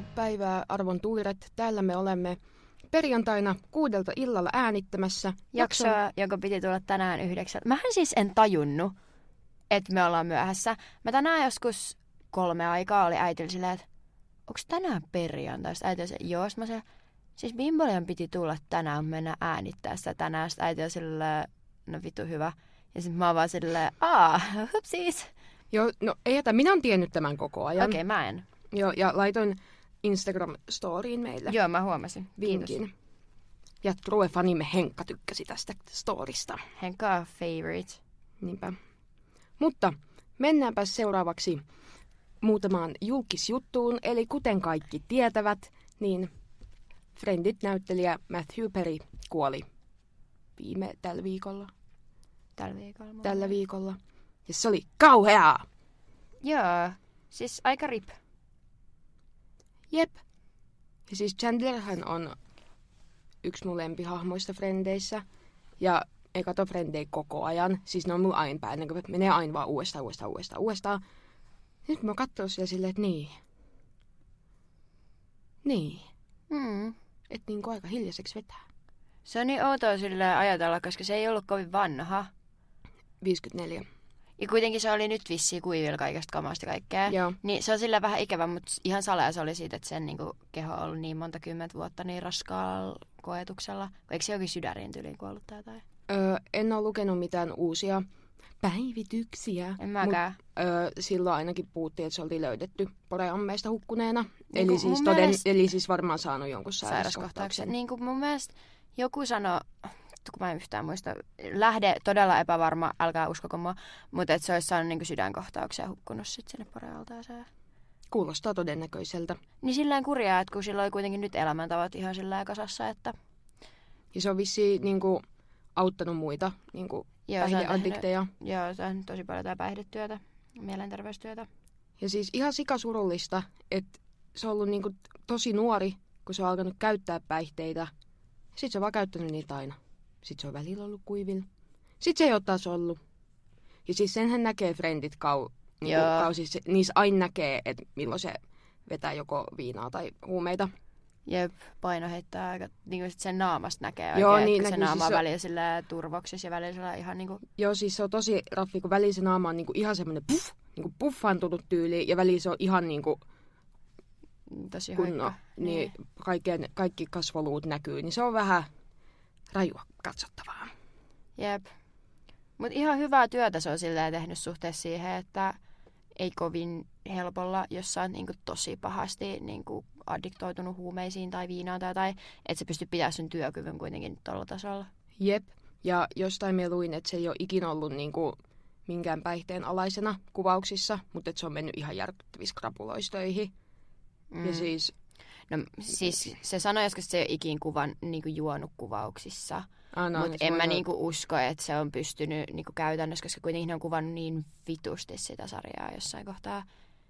Hyvää päivää, arvon tuuliret. Täällä me olemme perjantaina 6 illalla äänittämässä jaksoa, jonka piti tulla tänään 9. Mähän siis en tajunnut, että me ollaan myöhässä. Mä tänään joskus 3 oli äitillä silleen, että onko tänään perjantai? Sitten äiti oli silleen, joo. Sitten mä silleen, siis Bimbolian piti tulla tänään, mennä äänittää sitä tänään. Sitten äiti oli silleen, no vitu hyvä. Ja sitten mä oon vaan silleen, hupsiis. Joo, no ei jätä, minä oon tiennyt tämän koko ajan. Okei, mä en. Joo, ja laitoin Instagram-storiin meille. Joo, mä huomasin. Vinkin. Ja true fanimme Henkka tykkäsi tästä storista. Henkka on favorite. Niinpä. Mutta mennäänpä seuraavaksi muutamaan julkisjuttuun. Eli kuten kaikki tietävät, niin Friendit-näyttelijä Matthew Perry kuoli tällä viikolla. Tällä viikolla. Ja se oli kauheaa! Joo, siis aika rip. Jep. Ja siis Chandlerhän on yksi mun lempihahmoista Frendeissä. Ja ei kato Frendejä koko ajan. Siis ne on mun aina päällä. Ne menee aina vaan uudestaan. Nyt mä oon kattonut siellä silleen, että niin. Että niinku aika hiljaiseksi vetää. Se on niin outoa silleen ajatella, koska se ei ollut kovin vanha. 54. Ja kuitenkin se oli nyt vissiin kuivilla kaikesta kamasta kaikkea. Joo. Niin se on sillä vähän ikävä, mutta ihan salaa se oli siitä, että sen niinku keho on ollut niin monta 10 vuotta niin raskaalla koetuksella. Eikö se jokin sydäriin tyyliin kuollut tai jotain? En ole lukenut mitään uusia päivityksiä. En mäkään. Silloin ainakin puhuttiin, että se oli löydetty poreammeista hukkuneena. Niin eli siis varmaan saanut jonkun sairauskohtauksen. Niin kuin mun mielestä joku sanoi, kun mä en yhtään muista, lähde todella epävarma, älkää uskoko mua, mutta että se olisi saanut niin sydänkohtauksia ja hukkunut sitten sinne porealtaaseen. Kuulostaa todennäköiseltä. Niin silleen kurjaa, että kun sillä oli kuitenkin nyt elämäntavat ihan sillä kasassa, että... Ja se on vissiin niin kuin auttanut muita niin kuin päihdeaddikteja. Joo, se on tosi paljon tää päihdetyötä, mielenterveystyötä. Ja siis ihan sikasurullista, että se on ollut niin kuin tosi nuori, kun se on alkanut käyttää päihteitä. Sitten se on vaan käyttänyt niitä aina. Sitten se on välillä ollut kuivilla. Sitten se ei ole taas ollut. Ja siis senhän näkee Friendit kausissa. Niissä aina näkee, että milloin se vetää joko viinaa tai huumeita. Jep, paino heittää aika... Niin kuin sen naamasta näkee oikein. Joo, niin, se naama siis välillä sillä turvoksissa ja välillä ihan niin kuin... Joo, siis se on tosi raffi, kun välillä se naama on niin kuin ihan semmoinen puff. Niin kuin puffantunut tyyli. Ja välillä se on ihan niin kuin... Tosi hoikka. Niin kaikki kasvoluut näkyy. Niin se on vähän... rajua katsottavaa. Jep. Mut ihan hyvää työtä se on silleen tehnyt suhteessa siihen, että ei kovin helpolla, jos sä oot niinku tosi pahasti niinku addiktoitunut huumeisiin tai viinaan tai että sä pystyt pitämään sun työkyvyn kuitenkin tuolla tasolla. Jep. Ja jostain mä luin, että se ei ole ikinä ollut niinku minkään päihteen alaisena kuvauksissa, mutta että se on mennyt ihan järkyttävissä krapuloistöihin. Ja siis... No siis se sanoi joskus, että se ei ole ikin niinku juonut kuvauksissa, mutta en mä niinku usko, että se on pystynyt niinku käytännössä, koska kuitenkin on kuvannut niin vitusti sitä sarjaa jossain kohtaa.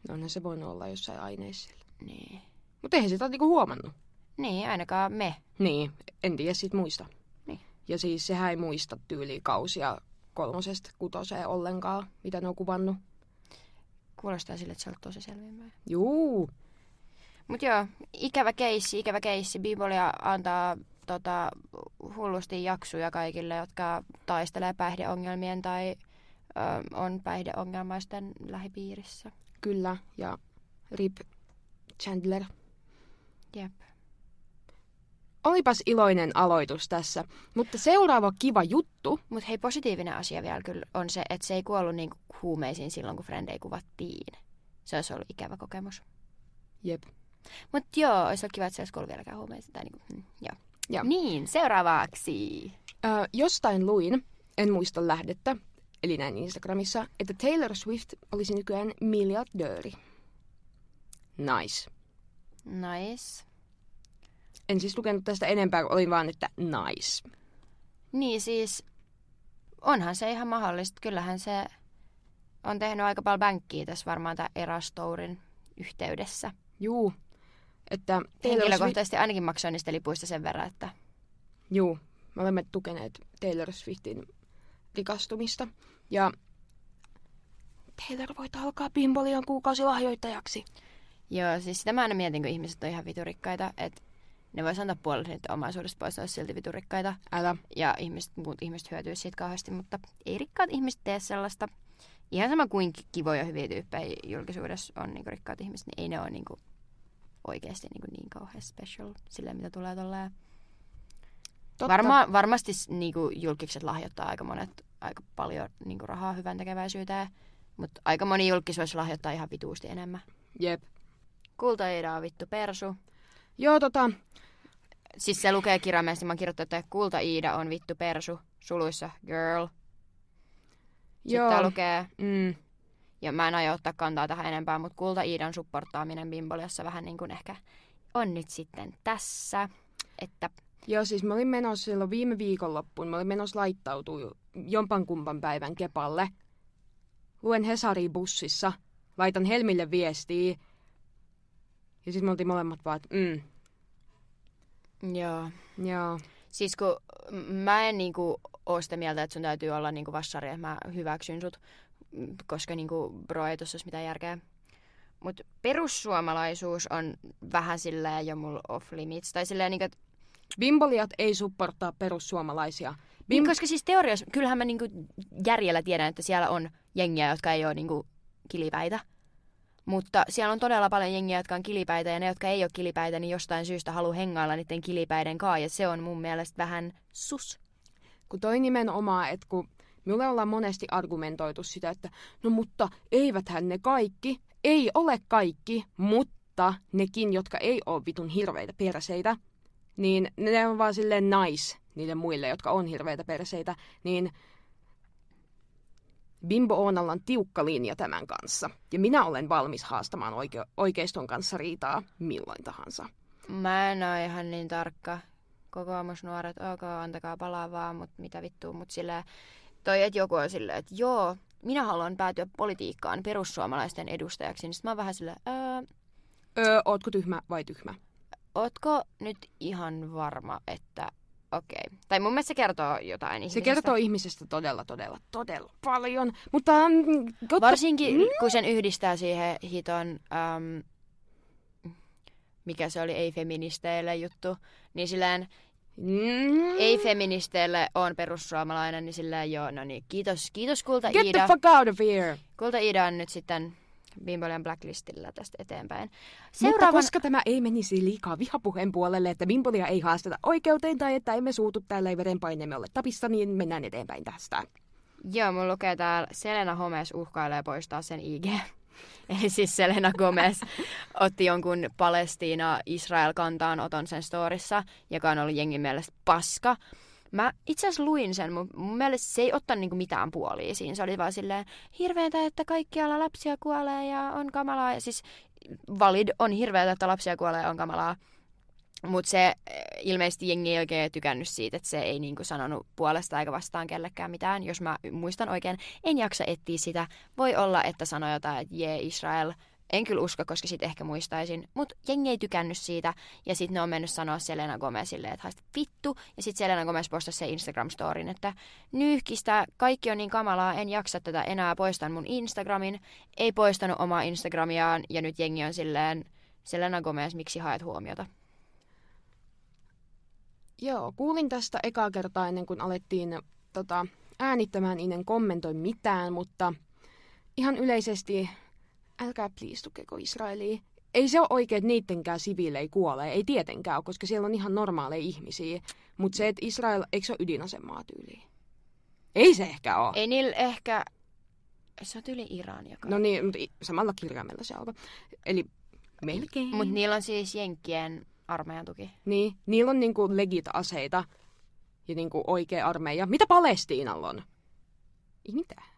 No onhan se voinut olla jossain aineisilla. Niin. Mutta eihän sitä ole niinku huomannut. Niin, ainakaan me. Niin, en tiedä siitä muista. Niin. Ja siis sehän ei muista tyyliä kausia 3-6 ollenkaan, mitä ne on kuvannut. Kuulostaa sille, että se on tosi selviämään. Juu. Mut joo, ikävä keissi. Bimbolia antaa hullusti jaksuja kaikille, jotka taistelee päihdeongelmien tai on päihdeongelmaisten lähipiirissä. Kyllä, ja RIP Chandler. Jep. Olipas iloinen aloitus tässä, mutta seuraava kiva juttu. Mut hei, positiivinen asia vielä kyllä on se, että se ei kuollut niinku huumeisiin silloin, kun Frendejä kuvattiin. Se olisi ollut ikävä kokemus. Jep. Mut joo, olisi ollut kiva, että se olisi kuullut vieläkään huumeisiin. Joo. Niin, seuraavaksi. Jostain luin, en muista lähdettä, eli näin Instagramissa, että Taylor Swift olisi nykyään miljardööri. Nice. En siis lukenut tästä enempää, kun olin vaan, että nice. Niin siis, onhan se ihan mahdollista. Kyllähän se on tehnyt aika paljon bänkkiä tässä varmaan tämän Erastourin yhteydessä. Juu. Että henkilökohtaisesti ainakin maksoin niistä lipuista sen verran, että... Juu. Me olemme tukeneet Taylor Swiftin rikastumista. Ja Taylor voit alkaa Bimbolian kuukausilahjoittajaksi. Joo, siis sitä mä aina mietin, kun ihmiset on ihan viturikkaita, että ne vois antaa puolelle, että omaisuudesta pois olisi silti viturikkaita. Älä. Ja muut ihmiset hyötyisi siitä kauheasti, mutta ei rikkaat ihmiset tee sellaista. Ihan sama kuin kivoja hyviä tyyppejä julkisuudessa on niinku rikkaat ihmiset, niin ei ne ole niinku oikeasti niin kauhean special silleen, mitä tulee tolleen. Varmasti niinku julkikset lahjoittaa aika paljon niinku rahaa hyvän tekeväisyyteen, mutta aika moni julkis voisi lahjoittaa ihan vituusti enemmän. Jep. Kultaida on vittu persu. Joo, Siis se lukee kirjaimellisesti, mä oon kirjoittanut, että Kulta-Iida on vittu persu, suluissa girl. Joo. Sitten tää lukee, ja mä en aio ottaa kantaa tähän enempää, mutta Kulta-Iidan supporttaaminen Bimboliassa vähän niin kuin ehkä on nyt sitten tässä. Että... Joo, siis mä olin menossa silloin viime viikonloppuun, mä olin menossa laittautua jompankumpan päivän kepalle. Luen Hesari bussissa, laitan Helmille viestiä. Ja siis me oltiin molemmat vaan, että Joo. Siis kun mä en niinku oo sitä mieltä, että sun täytyy olla niinku vassari, että mä hyväksyn sut, koska niinku bro ei tossa ois mitään järkeä. Mut perussuomalaisuus on vähän silleen jo mulla off limits. Tai silleen niinku, että... Bimboliat ei supporttaa perussuomalaisia. Koska siis teoriassa, kyllähän mä niinku järjellä tiedän, että siellä on jengiä, jotka ei oo niinku kilipäitä. Mutta siellä on todella paljon jengiä, jotka on kilipäitä, ja ne, jotka ei ole kilipäitä, niin jostain syystä haluaa hengailla niiden kilipäiden kaa, ja se on mun mielestä vähän sus. Kun toi nimenomaan, että kun minulle ollaan monesti argumentoitu sitä, että no mutta eiväthän ne kaikki, ei ole kaikki, mutta nekin, jotka ei ole vitun hirveitä perseitä, niin ne on vaan silleen nice niille muille, jotka on hirveitä perseitä, niin... Bimbo Oonalla on tiukka linja tämän kanssa, ja minä olen valmis haastamaan oikeiston kanssa riitaa milloin tahansa. Mä en ole ihan niin tarkka. Kokoomusnuoret, ok, antakaa palaa vaan, mutta mitä vittua. Mutta silleen, toi et joku on silleen, että joo, minä haluan päätyä politiikkaan perussuomalaisten edustajaksi, niin sit mä oon vähän silleen, ootko tyhmä vai tyhmä? Ootko nyt ihan varma, että... Okei. Okay. Tai mun mielestä se kertoo jotain ihmisestä. Se kertoo ihmisestä todella paljon. Mutta... Varsinkin, kun sen yhdistää siihen hiton, mikä se oli, ei-feministeille juttu, niin silleen ei-feministeille on perussuomalainen, niin silleen joo, no niin, kiitos Kulta-Iida. Get the fuck out of here! Kulta-Iida on nyt sitten... Bimbolian blacklistillä tästä eteenpäin. Mutta koska tämä ei menisi liikaa vihapuheen puolelle, että Bimbolia ei haasteta oikeuteen tai että emme suutu täällä ei verenpaineemme ole tapissa, niin mennään eteenpäin tästä. Joo, mun lukee täällä Selena Gomez uhkailee poistaa sen IG. Eli siis Selena Gomez otti jonkun Palestiina-Israel-kantaan oton sen storissa, joka on ollut jengin mielestä paska. Mä itse asiassa luin sen, mutta mun mielestä se ei ottanut niinku mitään puolia siinä. Se oli vaan silleen hirveetä, että kaikkialla lapsia kuolee ja on kamalaa. Ja siis valid on hirveetä, että lapsia kuolee ja on kamalaa. Mutta se ilmeisesti jengi ei oikein tykännyt siitä, että se ei niinku sanonut puolesta eikä vastaan kellekään mitään. Jos mä muistan oikein, en jaksa etsiä sitä. Voi olla, että sanoi jotain, että jee Israel. En kyllä usko, koska sit ehkä muistaisin. Mut jengi ei tykännyt siitä. Ja sit ne on mennyt sanoa Selena Gomezille, että haista vittu. Ja sit Selena Gomez postasi se Instagram-storin, että nyyhkistä, kaikki on niin kamalaa, en jaksa tätä enää, poistan mun Instagramin. Ei poistanut omaa Instagramiaan. Ja nyt jengi on silleen, Selena Gomez, miksi haet huomiota? Joo, kuulin tästä ekaa kertaa ennen kuin alettiin äänittämään, en kommentoi mitään, mutta ihan yleisesti... Älkää please tukeko Israelia. Ei se ole oikein, että niittenkään siviilejä kuolee. Ei tietenkään ole, koska siellä on ihan normaaleja ihmisiä. Mutta se, että Israel, eikö se ole ydinasemaa tyyliin? Ei se ehkä ole. Ei niillä ehkä... Se on tyyli Iran, joka... No niin, mutta samalla kirjaimella se alkoi. Eli melkein. Mutta niillä on siis jenkkien armeijan tuki. Niin, niillä on niinku legit aseita ja niinku oikea armeija. Mitä Palestiinalla on? Ei mitään.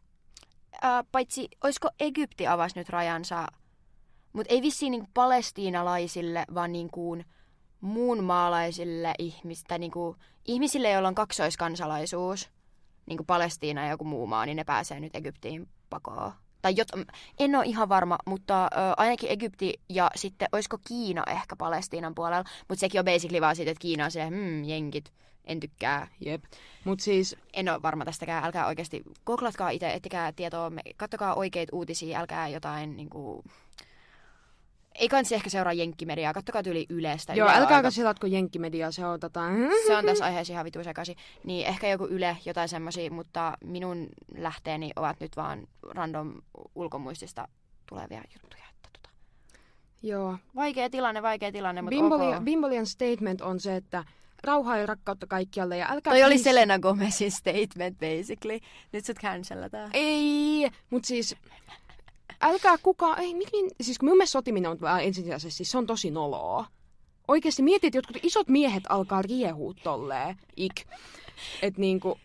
Paitsi, olisiko Egypti avasi nyt rajansa, mutta ei vissiin niinku palestiinalaisille, vaan niinku muunmaalaisille ihmistä, niinku ihmisille, joilla on kaksoiskansalaisuus, niinku Palestiina ja joku muu maa, niin ne pääsee nyt Egyptiin pakoon. Tai en ole ihan varma, mutta ainakin Egypti ja sitten olisiko Kiina ehkä Palestiinan puolella, mutta sekin on basically vaan siitä, että Kiina on se, jenkit. En tykkää. Jep. Mut siis... En ole varma tästäkään. Älkää oikeasti googlatkaa itse, ettekää tietoa. Kattokaa oikeita uutisia. Älkää jotain niinku... Ei kansi ehkä seuraa jenkkimediaa, kattokaa tyyli Ylestä. Joo, älkääkä selatko jenkkimediaa, se on tota... Se on tässä aiheessa ihan vitu sekaisin. Niin ehkä joku Yle, jotain semmosia, mutta minun lähteeni ovat nyt vaan random ulkomuistista tulevia juttuja. Joo. Vaikea tilanne, mutta ok. Bimbolian statement on se, että rauhaa ja rakkautta kaikkialle ja älkää... Toi oli Selena Gomezin statement basically. Nyt sut cancellataan. Ei, mut siis... Älkää kukaan... Ei, siis kun minun mielestä sotiminen on ensisijaisesti, siis se on tosi noloa. Oikeesti mietit, että jotkut isot miehet alkaa riehua tolleen. Ik. Et niinku...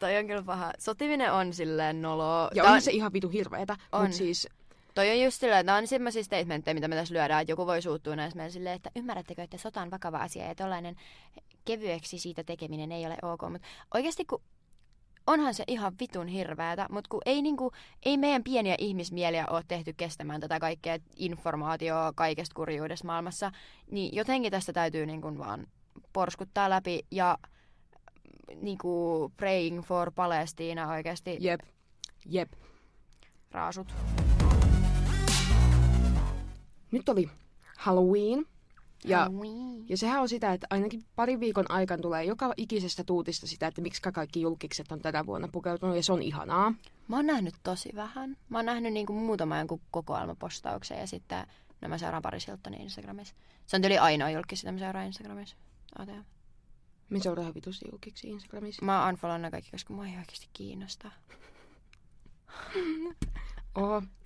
Toi on kyllä paha. Sotiminen on silleen noloa. Ja on se ihan vitu hirveetä, mut siis... Toi on just silleen, että nämä on sellaisia statementteja, mitä me tässä lyödään, että joku voi suuttua näissä meillä silleen, että ymmärrättekö, että sota on vakava asia ja tollainen kevyeksi siitä tekeminen ei ole ok. Mutta oikeasti kun onhan se ihan vitun hirveätä, mutta kun ei meidän pieniä ihmismieliä ole tehty kestämään tätä kaikkea informaatiota kaikesta kurjuudesta maailmassa, niin jotenkin tästä täytyy niinku vaan porskuttaa läpi ja niinku praying for Palestina oikeasti. Jep. Raasut. Nyt oli Halloween. Ja sehän on sitä, että ainakin parin viikon aikana tulee joka ikisestä tuutista sitä, että miksi kaikki julkikset on tänä vuonna pukeutunut, ja se on ihanaa. Mä oon nähnyt tosi vähän. Mä oon nähnyt niinku muutama jonkun kokoelmapostauksen, ja sitten mä seuraan pari siltonia Instagramissa. Se on tyyli ainoa julkiksi, mitä mä seuraan Instagramissa. Ootaan. Mä seuraan vitusti julkiksi Instagramissa. Mä oon unfollowna kaikki, koska mua ei oikeasti kiinnostaa.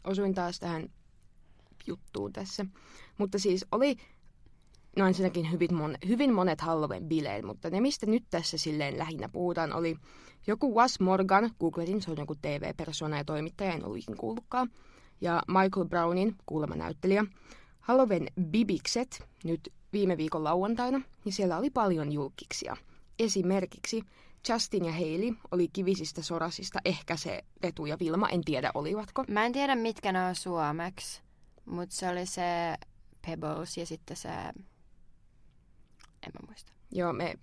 Osuin taas tähän... juttuun tässä. Mutta siis oli no ensinnäkin hyvin monet Halloween-bileet, mutta ne mistä nyt tässä silleen lähinnä puhutaan oli joku Was Morgan, googletin, se on joku TV-persona ja toimittaja, en ollutkin kuullutkaan, ja Michael Brownin, kuulemma näyttelijä, Halloween-bibikset nyt viime viikon lauantaina, ja siellä oli paljon julkkiksia. Esimerkiksi Justin ja Hailey oli Kivisistä sorasista, ehkä se Retu ja Vilma, en tiedä olivatko. Mä en tiedä mitkä ne on suomeksi. Mut se oli se Pebbles ja sitten se... En mä muista. Joo, me...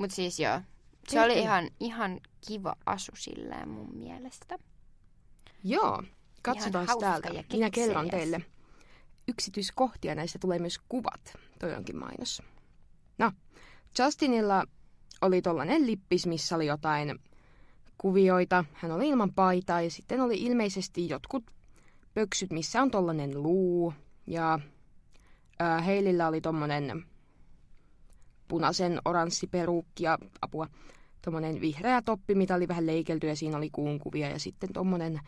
Mut siis joo. Se oli ihan kiva asu silleen mun mielestä. Joo. Katsotaan täältä. Minä kerron teille yksityiskohtia. Näistä tulee myös kuvat. Toi onkin mainos. No. Justinilla oli tollanen lippis, missä oli jotain kuvioita. Hän oli ilman paitaa ja sitten oli ilmeisesti jotkut... pöksyt, missä on tollanen luu, ja Heilillä oli tommonen punaisen oranssiperuukki ja apua, tommonen vihreä toppi, mitä oli vähän leikelty, ja siinä oli kuun kuvia, ja sitten tommonen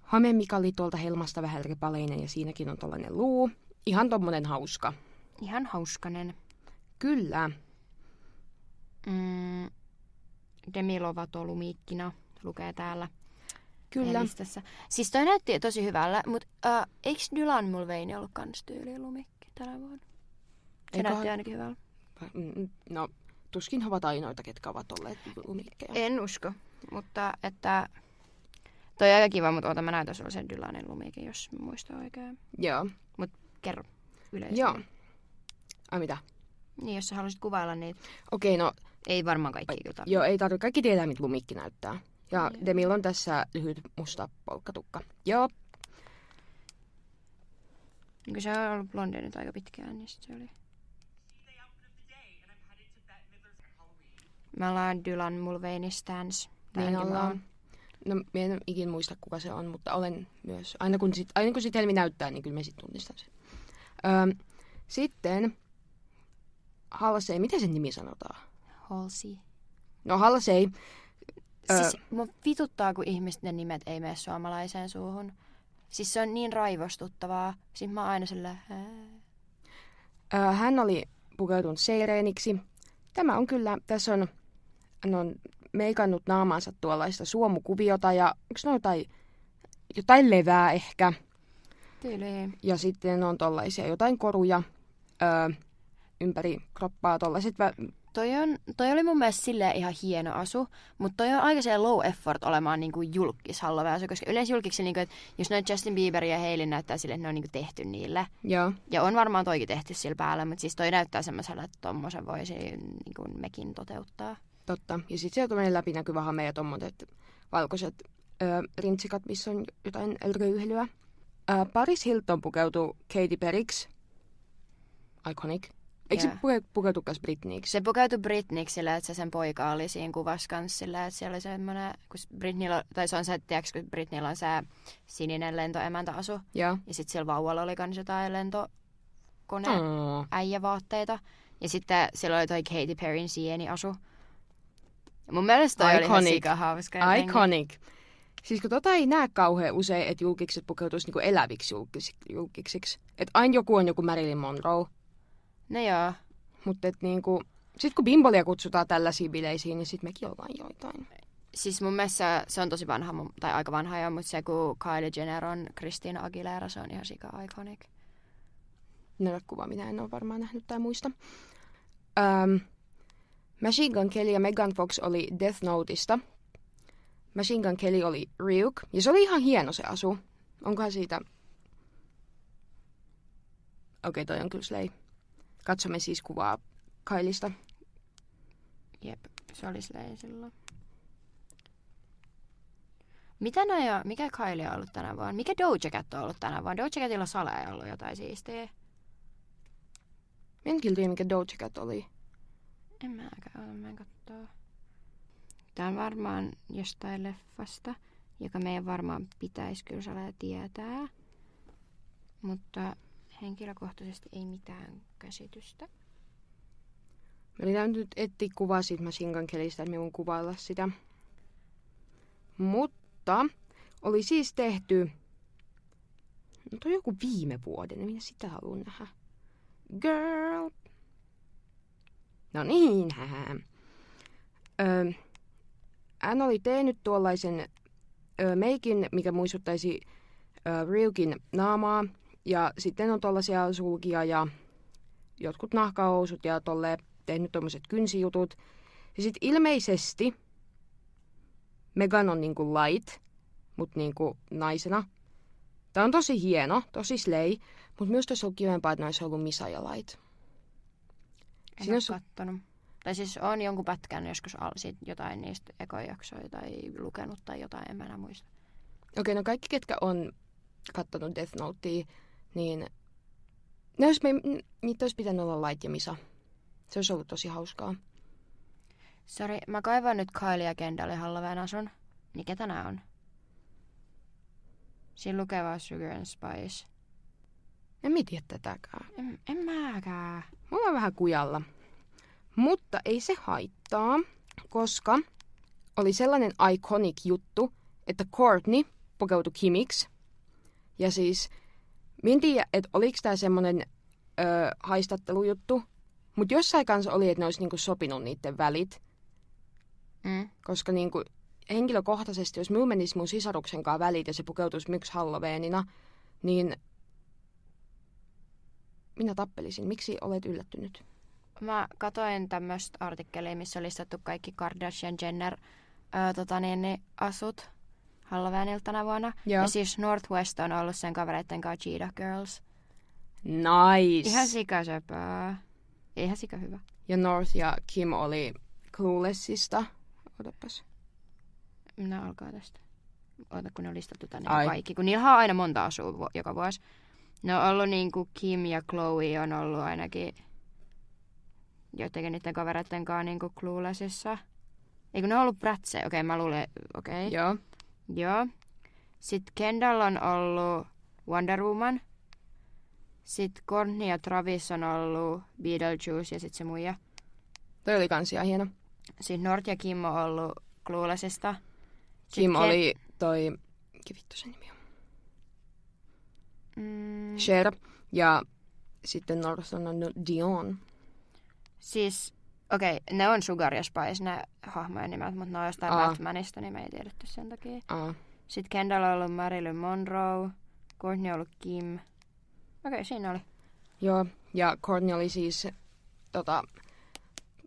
hame, mikä oli tuolta helmasta vähän repaleinen, ja siinäkin on tollanen luu. Ihan tommonen hauska. Ihan hauskanen. Kyllä. Demi Lovato lumiikkina lukee täällä. Kyllä. Elistassa. Siis toi näytti tosi hyvällä, mutta eikö Dylan Mulvaney ollut kans tyyliin lumikki tänä vuonna? Se näytti ainakin hyvällä. No, tuskin he ovat ainoita, ketkä ovat olleet lumikkeja. En usko, mutta että... Toi on aika kiva, mutta oota, mä näytän sulle sen Dylanin lumikin, jos muistan oikein. Joo. Mut kerro yleisesti. Joo. Ai mitä? Niin, jos sä haluaisit kuvailla niitä. Okei, no... Ei varmaan kaikki kyllä. Joo, ei tarvitse. Kaikki tietää, mitä lumikki näyttää. Ja Demil on tässä lyhyt musta polkkatukka. Joo. Niin se on ollut blonde nyt aika pitkään, niin se oli. Mä ollaan Dylan Mulvaney stans. Niin ollaan. No, minä en ikin muista, kuka se on, mutta olen myös. Aina kun sit Helmi näyttää, niin kyllä me sit tunnistan sen. Sitten Halsey, miten sen nimi sanotaan? Halsey. No Halsey. Siis mun vituttaa, kun ihmisten nimet ei mene suomalaiseen suuhun. Siis se on niin raivostuttavaa. Siis mä oon aina sillä... Hän oli pukeutunut seireeniksi. Tämä on kyllä... Tässä on... Hän on meikannut naamaansa tuollaista suomukuviota ja... Onks ne jotain levää ehkä? Tyyli. Ja sitten on tollaisia jotain koruja ympäri kroppaa. Tollaiset... Toi oli mun mielestä silleen ihan hieno asu, mutta toi on aika se low effort olemaan niinku julkishalloveasu, koska yleensä julkiksi, niinku, että jos noin Justin Bieber ja Hailey näyttää silleen, että ne on niinku tehty niille. Joo. Ja on varmaan toikin tehty sillä päällä, mutta siis toi näyttää semmoisella, että tommosen voisi niinku mekin toteuttaa. Totta. Ja sit siellä on läpinäkyvä hame ja tommoset valkoiset rintsikat, missä on jotain röyhelyä. Paris Hilton pukeutui Katy Perryksi. Iconic. Eikö se pukeutukaan Britneyksi? Se pukeutui Britneyksi sillä, että se sen poika oli siinä kuvassa kanssa sillä, että siellä oli semmoinen, kun Britneyllä, tai se on se, että tiiäks, kun Britneyllä on se sininen lentoemäntäasu. Yeah. Ja sitten siellä vauvalla oli kans jotain lentokoneäijävaatteita. Ja sitten siellä oli toi Katy Perryn sieniasu. Mun mielestä toi oli sika hauska. Iconic. Siis kun tota ei näe kauhean usein, että julkikset pukeutuisi niinku eläviksi julkiksiksi. Että aina joku on joku Marilyn Monroe. No joo. Mutta et niinku, sit kun bimbolia kutsutaan tällaisiin bileisiin, niin sit mekin ollaan joitain. Siis mun mielestä se on tosi vanha, tai aika vanha jo, mutta se kun Kylie Jenner on Christina Aguilera, se on ihan sika iconic. En ole kuvaa, mitä en ole varmaan nähnyt tai muista. Machine Gun Kelly ja Megan Fox oli Death Noteista. Machine Gun Kelly oli Ryuk. Ja se oli ihan hieno se asu. Onkohan siitä... Okei, toi on kyllä slay. Katsomme siis kuvaa Kylista. Jep, se oli slay silloin. Mikä Kylie on ollut tänä vuonna? Mikä Doja Cat on ollut tänä vuonna? Doja Catilla saleja ollut jotain siistiä. Minä en tiedä, mikä Doja Cat oli. En mä en kattoo. Tää on varmaan jostain leffasta, joka meidän varmaan pitäisi kyllä salaa tietää. Mutta henkilökohtaisesti ei mitään käsitystä. Mä yritän nyt etsiä kuvaa siitä Machine Gun Kellystä, että me voin kuvailla sitä. Mutta oli siis tehty... No toi joku viime vuoden, minä sitä haluan nähdä. Girl! No niin, hän oli tehnyt tuollaisen meikin, mikä muistuttaisi Ryukin naamaa. Ja sitten on tuollaisia sulkia ja jotkut nahkahousut ja tolleen tehnyt tuommoiset kynsijutut. Ja sit ilmeisesti Megan on niinku light, mut niinku naisena. Tää on tosi hieno, tosi slay, mut myös tässä on kivempaa, että noissa on ollut Misa ja light. En ole kattonut. Tai siis on jonkun pätkän joskus jotain niistä ekojaksoja tai lukenut tai jotain, en mä enää muista. Okei, no kaikki ketkä on kattonut Death Notea, niin niitä olisi pitänyt olla Light ja Misa. Se olisi ollut tosi hauskaa. Sori, mä kaivan nyt Kylie ja Kendallin Halloween asun. Niin ketä nää on? Siinä lukee vaan Sugar and Spice. En mä tiedä tätäkään. En mäkään. Mulla on vähän kujalla. Mutta ei se haittaa, koska oli sellainen iconic juttu, että Courtney pukeutui Kimiksi. Ja siis, minä en tiedä, että oliko tämä semmoinen haistattelujuttu, mutta jossain kanssa oli, että ne olisi niinku sopinut niiden välit. Mm. Koska niinku, henkilökohtaisesti, jos minulla menisi mun sisaruksen kanssa välit ja se pukeutuisi miksi Halloweenina, niin minä tappelisin. Miksi olet yllättynyt? Mä katoin tämmöistä artikkelia, missä oli listattu kaikki Kardashian Jenner asut Halloweenilta tänä vuonna. Joo. Ja siis Northwest on ollut sen kavereitten kanssa Cheetah Girls. Nice! Ihan sikasöpää. Ihan sika hyvä. Ja North ja Kim oli Cluelessista. Odotas. Minä alkaa tästä. Oota, kun ne on listattu tänne kaikki. Kun niillä on aina monta asua joka vuosi. Ne on ollut niinku Kim ja Chloe on ollut ainakin joidenkin niiden kavereiden kanssa niinku Cluelessissa. Eikö ne ollut Bratse? Okei, mä luulen. Okei. Joo. Joo. Sitten Kendall on ollut Wonder Woman. Sitten Courtney ja Travis on ollut Beetlejuice ja sitten se muija. Toi oli kans ihan hieno. Sitten North ja Kim on ollut Cluelessista. Kim oli toi... Mikä vittu sen nimi on? Cher. Ja sitten North on ollut Dion. Siis... Okei, ne on Sugar ja Spice, ne hahmojen nimet, mutta ne on jostain Batmanista, niin me ei tiedetty sen takia. Sitten Kendall on ollut Marilyn Monroe, Courtney on ollut Kim. Okei, siinä oli. Joo, ja Courtney oli siis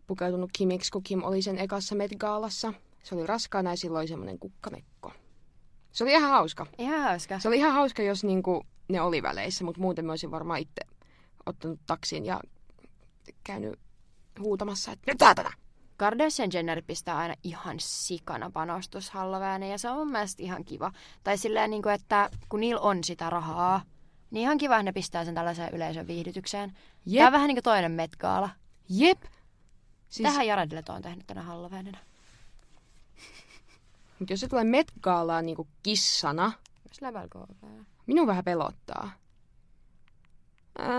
pukeutunut Kimiksi, kun Kim oli sen ekassa Met-gaalassa. Se oli raskaana ja silloin oli semmoinen kukkamekko. Se oli ihan hauska. Ihan hauska. Se oli ihan hauska, jos niinku ne oli väleissä, mutta muuten mä olisin varmaan itse ottanut taksin ja käynyt huutamassa, että nyt tää. Kardashian Jenner pistää aina ihan sikana panostus Halloweeneen ja se on mun mielestä ihan kiva. Tai silleen, niin kuin, että kun niillä on sitä rahaa, niin ihan kiva, ne pistää sen tällaiseen yleisön viihdytykseen. Jep. Tämä on vähän niin kuin toinen Met-gaala. Jep. Siis... Tähän Jared Leto on tehnyt tänä Halloweenina. Mutta jos se tulee Met-gaalaan niin kuin kissana... Minun vähän pelottaa.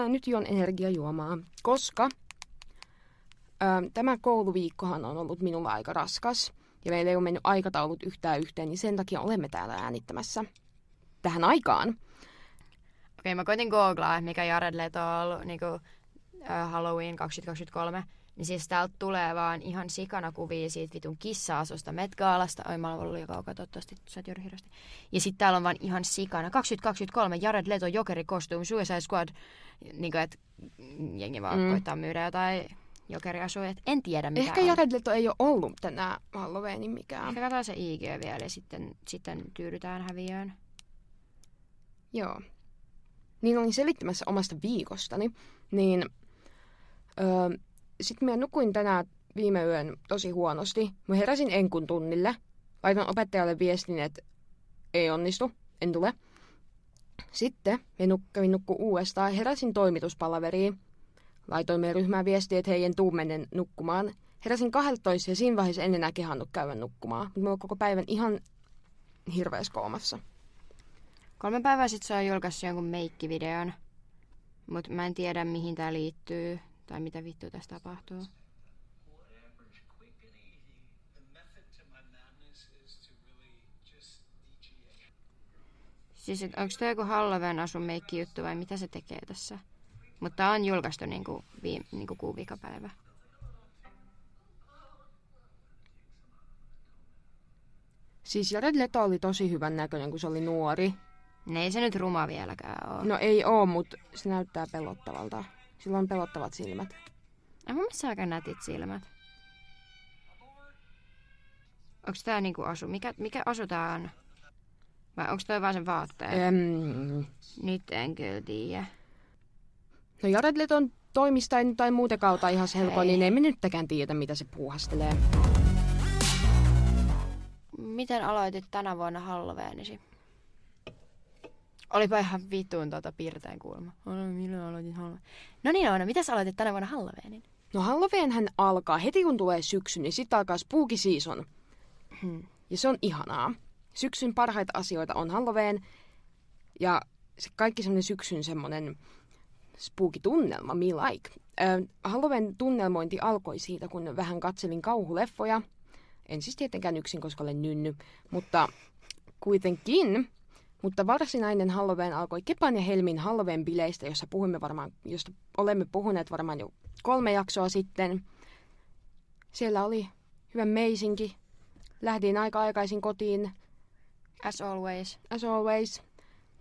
Nyt juon energiajuomaa, koska tämä kouluviikkohan on ollut minulla aika raskas. Ja meillä ei ole mennyt aikataulut yhtään yhteen, niin sen takia olemme täällä äänittämässä tähän aikaan. Okei, mä koitin googlaa, mikä Jared Leto on ollut niin kuin, Halloween 2023. Niin siis täältä tulee vaan ihan sikana kuvia siitä vitun kissa-asusta Met-gaalasta. Oi, mä oon ollut jo kaukaa, toivottavasti sä et juuri hirveästi. Ja sitten täällä on vaan ihan sikana. 2023 Jared Leto Jokeri Costume Suicide Squad. Niin kuin, että jengi vaan koittaa myydä jotain jokeriasuja. En tiedä mitä. Ehkä on. Jared Leto ei ole ollut tänään Halloweenin mikään. Ehkä katsotaan se IG vielä ja sitten tyydytään häviöön. Joo. Niin olin selittämässä omasta viikostani. Niin... Sitten minä nukuin tänään viime yön tosi huonosti. Mä heräsin enkun tunnille. Laitan opettajalle viestin, että ei onnistu, en tule. Sitten minä kävin nukkumaan uudestaan. Heräsin toimituspalaveriin. Laitoin meidän ryhmään viestiä, että hei, en tuu menen nukkumaan. Heräsin 12 ja siinä vaiheessa en enää kehannut käydä nukkumaan. Mutta mä oon koko päivän ihan hirveässä koomassa. 3 päivää sitten se on julkaissut jonkun meikkivideon. Mutta mä en tiedä, mihin tää liittyy. Tai mitä vittua tässä tapahtuu? Siis, onko tämä joku Halloween asun meikki juttu vai mitä se tekee tässä? Mutta tämä on julkaistu niinku kuun viikapäivä. Siis Jared Leto oli tosi hyvän näköinen, kun se oli nuori. Ne ei se nyt ruma vieläkään ole. No ei oo, mutta se näyttää pelottavalta. Sillä on pelottavat silmät. Mun mielestä aika nätit silmät. Onks tää niinku asu? Mikä asu tää on? Vai onks toi vaan sen vaatteen? Nyt en kyllä tiedä. No Jared Leton toimista tai muuten kautta ihan selkoa, niin ei me nyttäkään tiedä, mitä se puuhastelee. Miten aloitit tänä vuonna Halloweenisi? Olipa ihan vitun pirteän kulma. Milloin aloitin Halloween? No niin Oona, mitä sä aloitit tänä vuonna Halloweenin? No Halloweenhän alkaa heti kun tulee syksy, niin sit alkaa spooky season. Ja se on ihanaa. Syksyn parhaita asioita on Halloween. Ja se kaikki semmonen syksyn semmonen spooky tunnelma, me like. Halloween tunnelmointi alkoi siitä, kun vähän katselin kauhuleffoja. En siis tietenkään yksin, koska olen nynny. Mutta kuitenkin... Mutta varsinainen Halloween alkoi Kepan ja Helmin Halloween-bileistä, josta olemme puhuneet varmaan jo 3 jaksoa sitten. Siellä oli hyvä meisinki. Lähdin aika aikaisin kotiin. As always.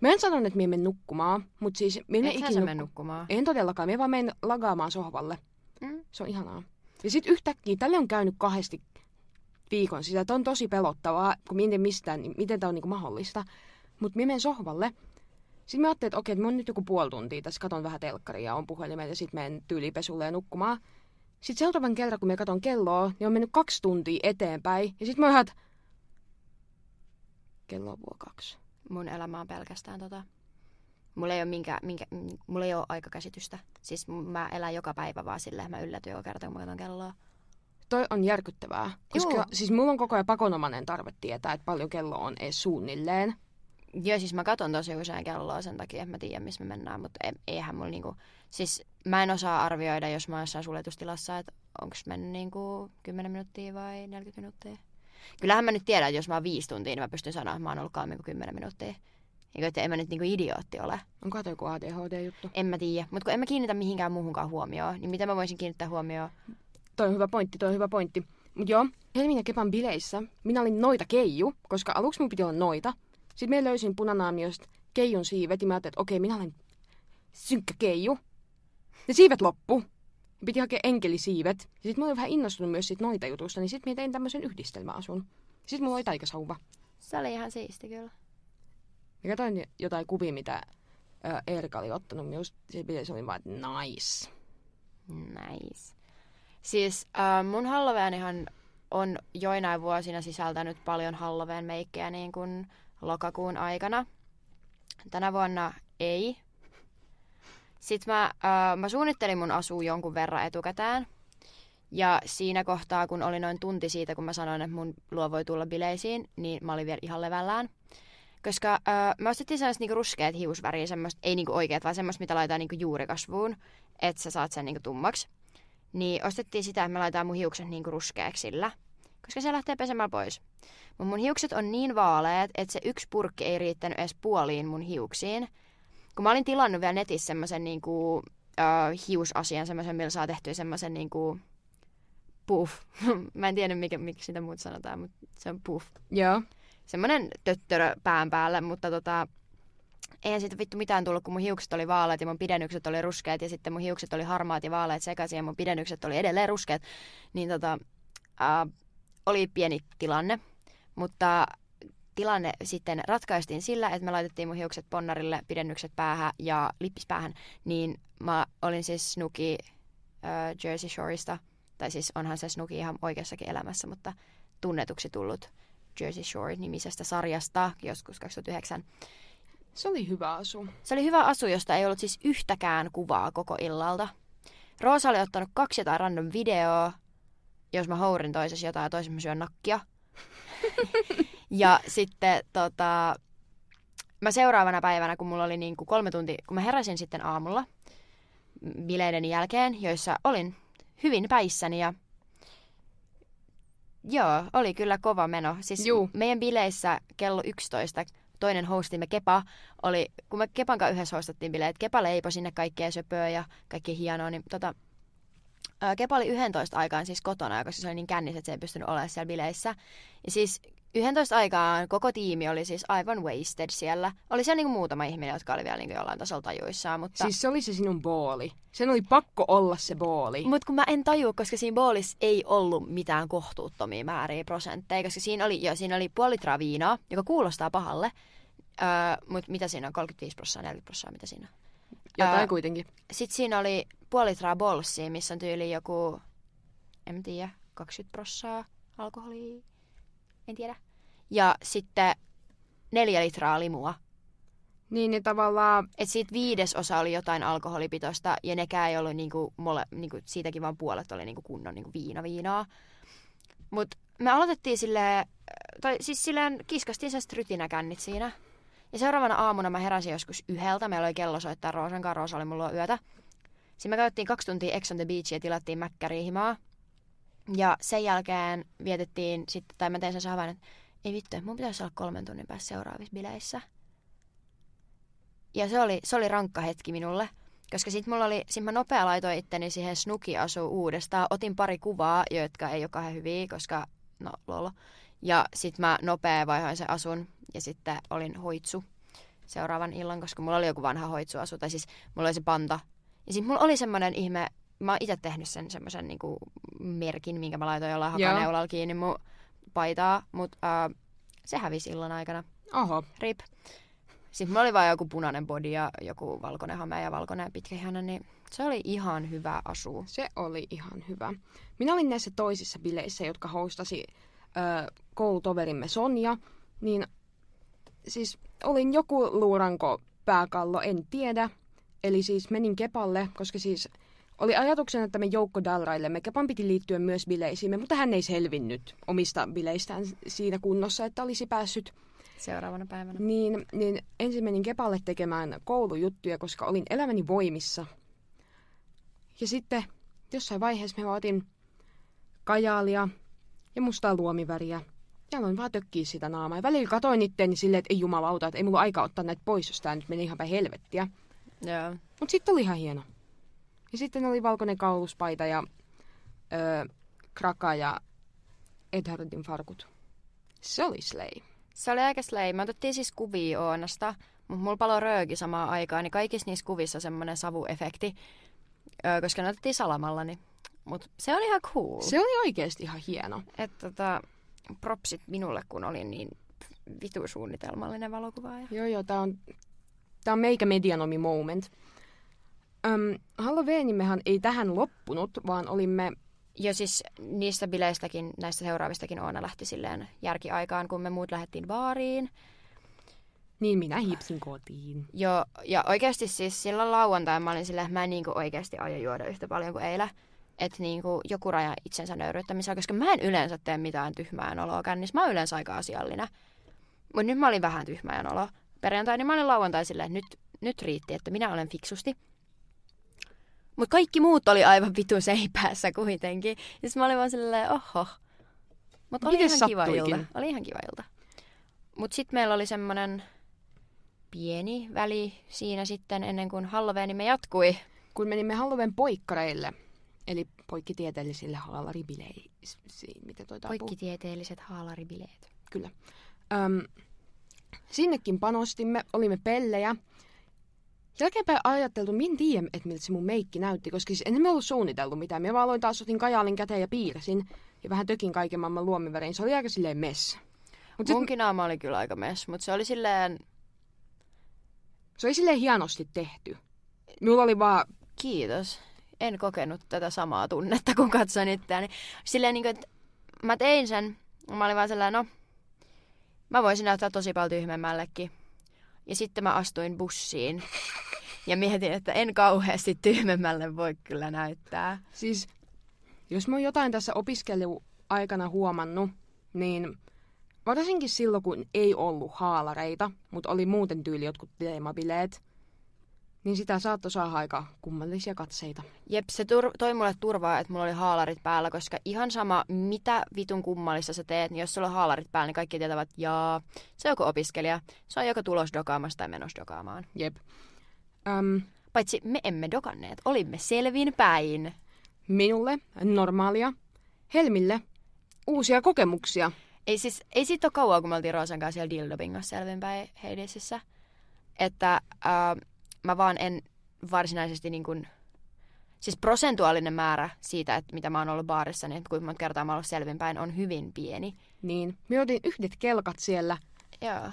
Mä en sanon, että mie menen nukkumaan, mutta siis... Et sä mene nukkumaan? En todellakaan, mie vaan menen lagaamaan sohvalle. Se on ihanaa. Ja sit yhtäkkiä tälle on käynyt 2 viikon sisään. Tämä on tosi pelottavaa, kun mietin mistään, niin miten tämä on niinku mahdollista. Mutta minä menen sohvalle. Sitten mä ajattelin, että okei, minä olen nyt joku puoli tuntia tässä, katon vähän telkkaria ja on puhelimen ja sitten menen tyylipesulle ja nukkumaan. Sitten seuraavan kerran, kun minä katon kelloa, niin on mennyt 2 tuntia eteenpäin. Ja sitten minä olen, että kello on 2:00. Mun elämä on pelkästään tota. Mulla ei ole, mulla ei ole aikakäsitystä. Siis mä elän joka päivä vaan silleen, mä yllätyn joka kerta, kun mä katon kelloa. Toi on järkyttävää. Koska siis mulla on koko ajan pakonomainen tarve tietää, että paljon kello on edes suunnilleen. Joo, siis mä katon tosi usein kelloa sen takia, että mä tiedän, missä me mennään, mutta eihän mulla niinku... Siis mä en osaa arvioida, jos mä oon jossain suljetustilassa, että onks mennyt niinku 10 minuuttia vai 40 minuuttia. Kyllähän mä nyt tiedän, että jos mä oon 5 tuntia, niin mä pystyn sanoa, että mä oon ollut kaammin kuin 10 minuuttia. Että en mä nyt niinku idiootti ole. Onko toi joku ADHD-juttu? En mä tiedä, mutta kun en mä kiinnitä mihinkään muuhunkaan huomioon, niin miten mä voisin kiinnittää huomioon? Toi on hyvä pointti. Mut joo, Helmin ja Kepan bileissä minä olin noita keiju, koska aluksi mun piti olla noita. Sitten minä löysin punanaamiosta keijun siivet ja mä ajattelin, että okei, minä olen synkkä keiju. Ne siivet loppu. Piti hakea enkelisiivet. Ja sitten mä olin vähän innostunut myös siitä noita jutusta, niin sitten minä tein tämmöisen yhdistelmäasun. Sitten mulla oli taikasauva. Se oli ihan siisti kyllä. Mä katsoin jotain kuvia, mitä Erika oli ottanut. Minusta se pitäisi olla vaan, että nice. Siis mun Halloweenihan on joinain vuosina sisältänyt paljon Halloween-meikkejä niin kuin lokakuun aikana. Tänä vuonna ei. Sitten mä suunnittelin mun asua jonkun verran etukäteen. Ja siinä kohtaa, kun oli noin tunti siitä, kun mä sanoin, että mun luo voi tulla bileisiin, niin mä olin vielä ihan levällään. Koska mä ostettiin sellaiset niinku ruskeat hiusväriä, semmoista, ei niinku oikeat, vaan semmoista, mitä laitetaan niinku juurikasvuun, että sä saat sen niinku tummaksi. Niin ostettiin sitä, että mä laitan mun hiukset niinku ruskeaksi sillä, koska se lähtee pesemään pois. Mutta mun hiukset on niin vaaleet, että se yksi purkki ei riittänyt edes puoliin mun hiuksiin. Kun mä olin tilannut vielä netissä semmoisen niinku, hiusasian, semmoisen, millä saa tehtyä semmoisen niinku puff. Mä en tiedä, miksi sitä muut sanotaan, mutta se on puff. Joo. Semmoinen töttörö pään päälle, mutta eihän siitä vittu mitään tullut, kun mun hiukset oli vaaleat ja mun pidennykset oli ruskeat ja sitten mun hiukset oli harmaat ja vaaleat sekaisin ja mun pidennykset oli edelleen ruskeat. Niin oli pieni tilanne, mutta tilanne sitten ratkaistiin sillä, että me laitettiin mun hiukset ponnarille, pidennykset päähän ja lippis päähän. Niin mä olin siis Snooki Jersey Shoreista, tai siis onhan se Snooki ihan oikeassakin elämässä, mutta tunnetuksi tullut Jersey Shore-nimisestä sarjasta joskus 2009. Se oli hyvä asu. Se oli hyvä asu, josta ei ollut siis yhtäkään kuvaa koko illalta. Roosa oli ottanut 200 random videoa, jos mä hourin toisessa jotain ja toisessa mä syön nakkia. Ja sitten mä seuraavana päivänä, kun mulla oli niinku 3 tuntia, kun mä heräsin sitten aamulla bileiden jälkeen, joissa olin hyvin päissäni ja joo, oli kyllä kova meno. Siis meidän bileissä kello 11 toinen hostimme Kepa oli, kun me Kepan kanssa yhdessä hostattiin bileet, Kepa leipoi sinne kaikkea söpöä ja kaikkea hienoa, niin Kepa oli 11 aikaan siis kotona, koska se oli niin kännissä, että se ei pystynyt olemaan siellä bileissä. Ja siis 11 aikaan koko tiimi oli siis aivan wasted siellä. Oli siellä niinku muutama ihminen, jotka oli vielä niinku jollain tasolla tajuissaan, mutta siis se oli se sinun booli. Sen oli pakko olla se booli. Mut kun mä en tajua, koska siinä boolissa ei ollut mitään kohtuuttomia määriä prosentteja, koska siinä oli 0,5 litraa viinaa, joka kuulostaa pahalle. Mut mitä siinä on? 35%, 40%, mitä siinä on? Jotain kuitenkin. Sit siinä oli 0,5 litraa bolssia, missä on tyyli joku, en tiedä, 20% alkoholia. En tiedä. Ja sitten 4 litraa limua. Niin ne tavallaan et siitä 1/5 oli jotain alkoholipitoista ja nekään ei ollut niinku siitäkin vaan puolet oli niinku kunnon niinku viinaa. Mut me aloitettiin silleen, tai siis silleen kiskastiin sen strytinäkännit siinä. Ja seuraavana aamuna mä heräsin joskus 1. Meillä oli kello soittaa Roosan kanssa. Roosa oli mulla yötä. Siinä me käytiin 2 tuntia Ex on the Beach ja tilattiin mäkkärihimaa. Ja sen jälkeen vietettiin sitten, tai mä tein sen havainnon, että ei vittu, mun pitäisi olla 3 tunnin päässä seuraavissa bileissä. Ja se oli rankka hetki minulle, koska sit mä nopea laitoin itteni siihen Snooki-asuun uudestaan. Otin 2 kuvaa, jotka ei ole kauhean hyviä, koska no lolo. Ja sit mä nopea vaihoin sen asun ja sitten olin hoitsu seuraavan illan, koska mulla oli joku vanha hoitsuasu, tai siis mulla oli se panta. Ja sit mulla oli semmonen ihme. Mä oon itse tehnyt sen semmoisen niinku merkin, minkä mä laitoin jollain hakaneulalla kiinni mun paitaa, mutta se hävisi illan aikana. Oho. Rip. Sitten mulla oli vaan joku punainen body ja joku valkoinen hame ja valkoinen pitkä ihana, niin se oli ihan hyvä asu. Se oli ihan hyvä. Minä olin näissä toisissa bileissä, jotka hostasi koulutoverimme Sonja, niin siis olin joku luuranko pääkallo, en tiedä. Eli siis menin Kepalle, koska siis oli ajatuksena, että me joukkodalraillemme. Kepan piti liittyä myös bileisiimme, mutta hän ei selvinnyt omista bileistään siinä kunnossa, että olisi päässyt seuraavana päivänä. Niin ensin menin Kepalle tekemään koulujuttuja, koska olin elämäni voimissa. Ja sitten jossain vaiheessa mä otin kajaalia ja mustaa luomiväriä. Ja aloin vaan tökkiä sitä naamaa. Ja välillä katoin itteeni silleen, että ei jumalauta, että ei mulla aikaa ottaa näitä pois, jos tää nyt meni ihan päin helvettiä. Yeah. Mutta sitten oli ihan hieno. Ja sitten oli valkoinen kauluspaita ja kraka ja Ed Hardin farkut. Se oli slay. Se oli aika slay. Me otettiin siis kuvia Oonasta, mutta mulla paloi rööki samaan aikaan, niin kaikissa niissä kuvissa semmoinen savuefekti, koska ne otettiin salamalla. Niin. Mut se oli ihan cool. Se oli oikeesti ihan hieno. Että propsit minulle, kun olin niin vitusuunnitelmallinen valokuvaaja. Joo, tää on meikä medianomi moment. Halloweenimmehan ei tähän loppunut, vaan olimme Ja siis niistä bileistäkin, näistä seuraavistakin Oona lähti silleen järkiaikaan, kun me muut lähdettiin baariin. Niin, minä hipsin kotiin. Joo, ja oikeasti siis silloin lauantaina mä olin silleen, mä en niinku oikeasti aio juoda yhtä paljon kuin eilen. Että niinku joku raja itsensä nöyryyttämisellä, koska mä en yleensä tee mitään tyhmää noloa kännissä. Mä oon yleensä aika asiallinen. Mutta nyt mä olin vähän tyhmää noloa. Perjantaina mä olin lauantaina silleen, nyt riitti, että minä olen fiksusti. Mutta kaikki muut oli aivan vitu seipäässä kuitenkin. Ja mä olin vaan silleen, oho. Mutta oli ihan kiva ilta. Oli ihan kiva ilta. Mutta sitten meillä oli semmoinen pieni väli siinä sitten ennen kuin Halloweenimme jatkui. Kun menimme Halloween poikkareille, eli poikkitieteellisille haalaribileille. Poikkitieteelliset haalaribileet. Kyllä. Sinnekin panostimme, olimme pellejä. Jälkeenpäin ajateltu, minä en tiedä, että miltä se mun meikki näytti, koska siis en me ollut suunnitellut mitään. Minä vaan aloin taas, otin kajaalin käteen ja piirsin ja vähän tökin kaiken maailman luomivärein. Se oli aika silleen mess. Munkin naama oli kyllä aika mess, mutta se oli silleen... Se oli silleen hienosti tehty. Minulla oli vaan... Kiitos. En kokenut tätä samaa tunnetta, kun katsoin itseäni. Silleen niin kuin, että mä tein sen, mä olin vaan sellainen, no... Mä voisin näyttää tosi paljon tyhmemmällekin. Ja sitten mä astuin bussiin ja mietin, että en kauheasti tyhmemmälle voi kyllä näyttää. Siis, jos mä oon jotain tässä opiskeluaikana huomannut, niin varsinkin silloin, kun ei ollut haalareita, mutta oli muuten tyyli jotkut teemabileet, niin sitä saattoi saada aika kummallisia katseita. Jep, se toi mulle turvaa, että mulla oli haalarit päällä, koska ihan sama, mitä vitun kummallista sä teet, niin jos sulla on haalarit päällä, niin kaikki tietävät, että jaa, se on joku opiskelija, se on joko tulos dokaamassa tai menossa dokaamaan. Jep. Paitsi me emme dokanneet, olimme selvin päin. Minulle normaalia, Helmille uusia kokemuksia. Ei siis, ei siitä ole kauaa, kun me oltiin Roosan kanssa siellä Dildobingossa selvinpäin Heidisissä, että... Mä vaan en varsinaisesti niin kuin, siis prosentuaalinen määrä siitä, että mitä mä oon ollut baarissa, niin kuinka monta kertaa mä oon ollut selvinpäin, on hyvin pieni. Niin, me otin yhdet kelkat siellä. Joo.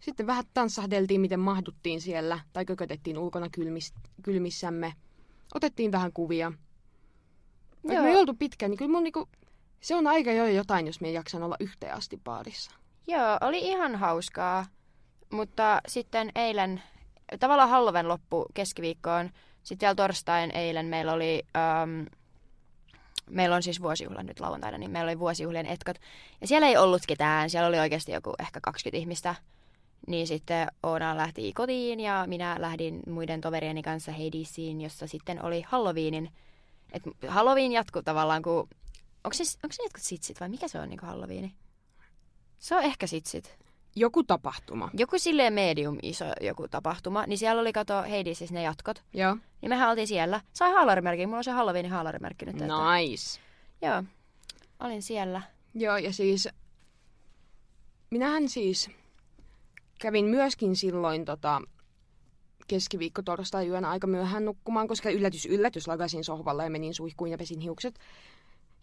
Sitten vähän tanssahdeltiin, miten mahduttiin siellä, tai kökötettiin ulkona kylmissämme. Otettiin vähän kuvia. Vaikka me ei oltu pitkään, niin kyllä mun niinku, se on aika jo jotain, jos me jaksan olla yhteen asti baarissa. Joo, oli ihan hauskaa. Mutta sitten eilen, tavallaan Halloween loppu keskiviikkoon, sitten vielä torstain eilen meillä oli, meillä on siis vuosijuhla nyt lauantaina, niin meillä oli vuosijuhlien etkot. Ja siellä ei ollut ketään, siellä oli oikeasti joku ehkä 20 ihmistä. Niin sitten Oona lähti kotiin ja minä lähdin muiden toverieni kanssa Heidisiin, jossa sitten oli Halloweenin. Et Halloween jatkuu tavallaan, kun, onko ne jotkut sitsit vai mikä se on niin kuin Halloweeni? Se on ehkä sitsit. Joku tapahtuma. Joku silleen medium iso joku tapahtuma. Niin siellä oli kato Heidi siis ne jatkot. Joo. Niin mehän oltiin siellä. Sain haalarimerkin. Mulla on se Halloweenin haalarimerkki nyt. Nice. Että... Joo. Olin siellä. Joo ja siis... Minähän siis kävin myöskin silloin keskiviikko torstai yönä aika myöhään nukkumaan, koska yllätys lakasin sohvalla ja menin suihkuun ja pesin hiukset.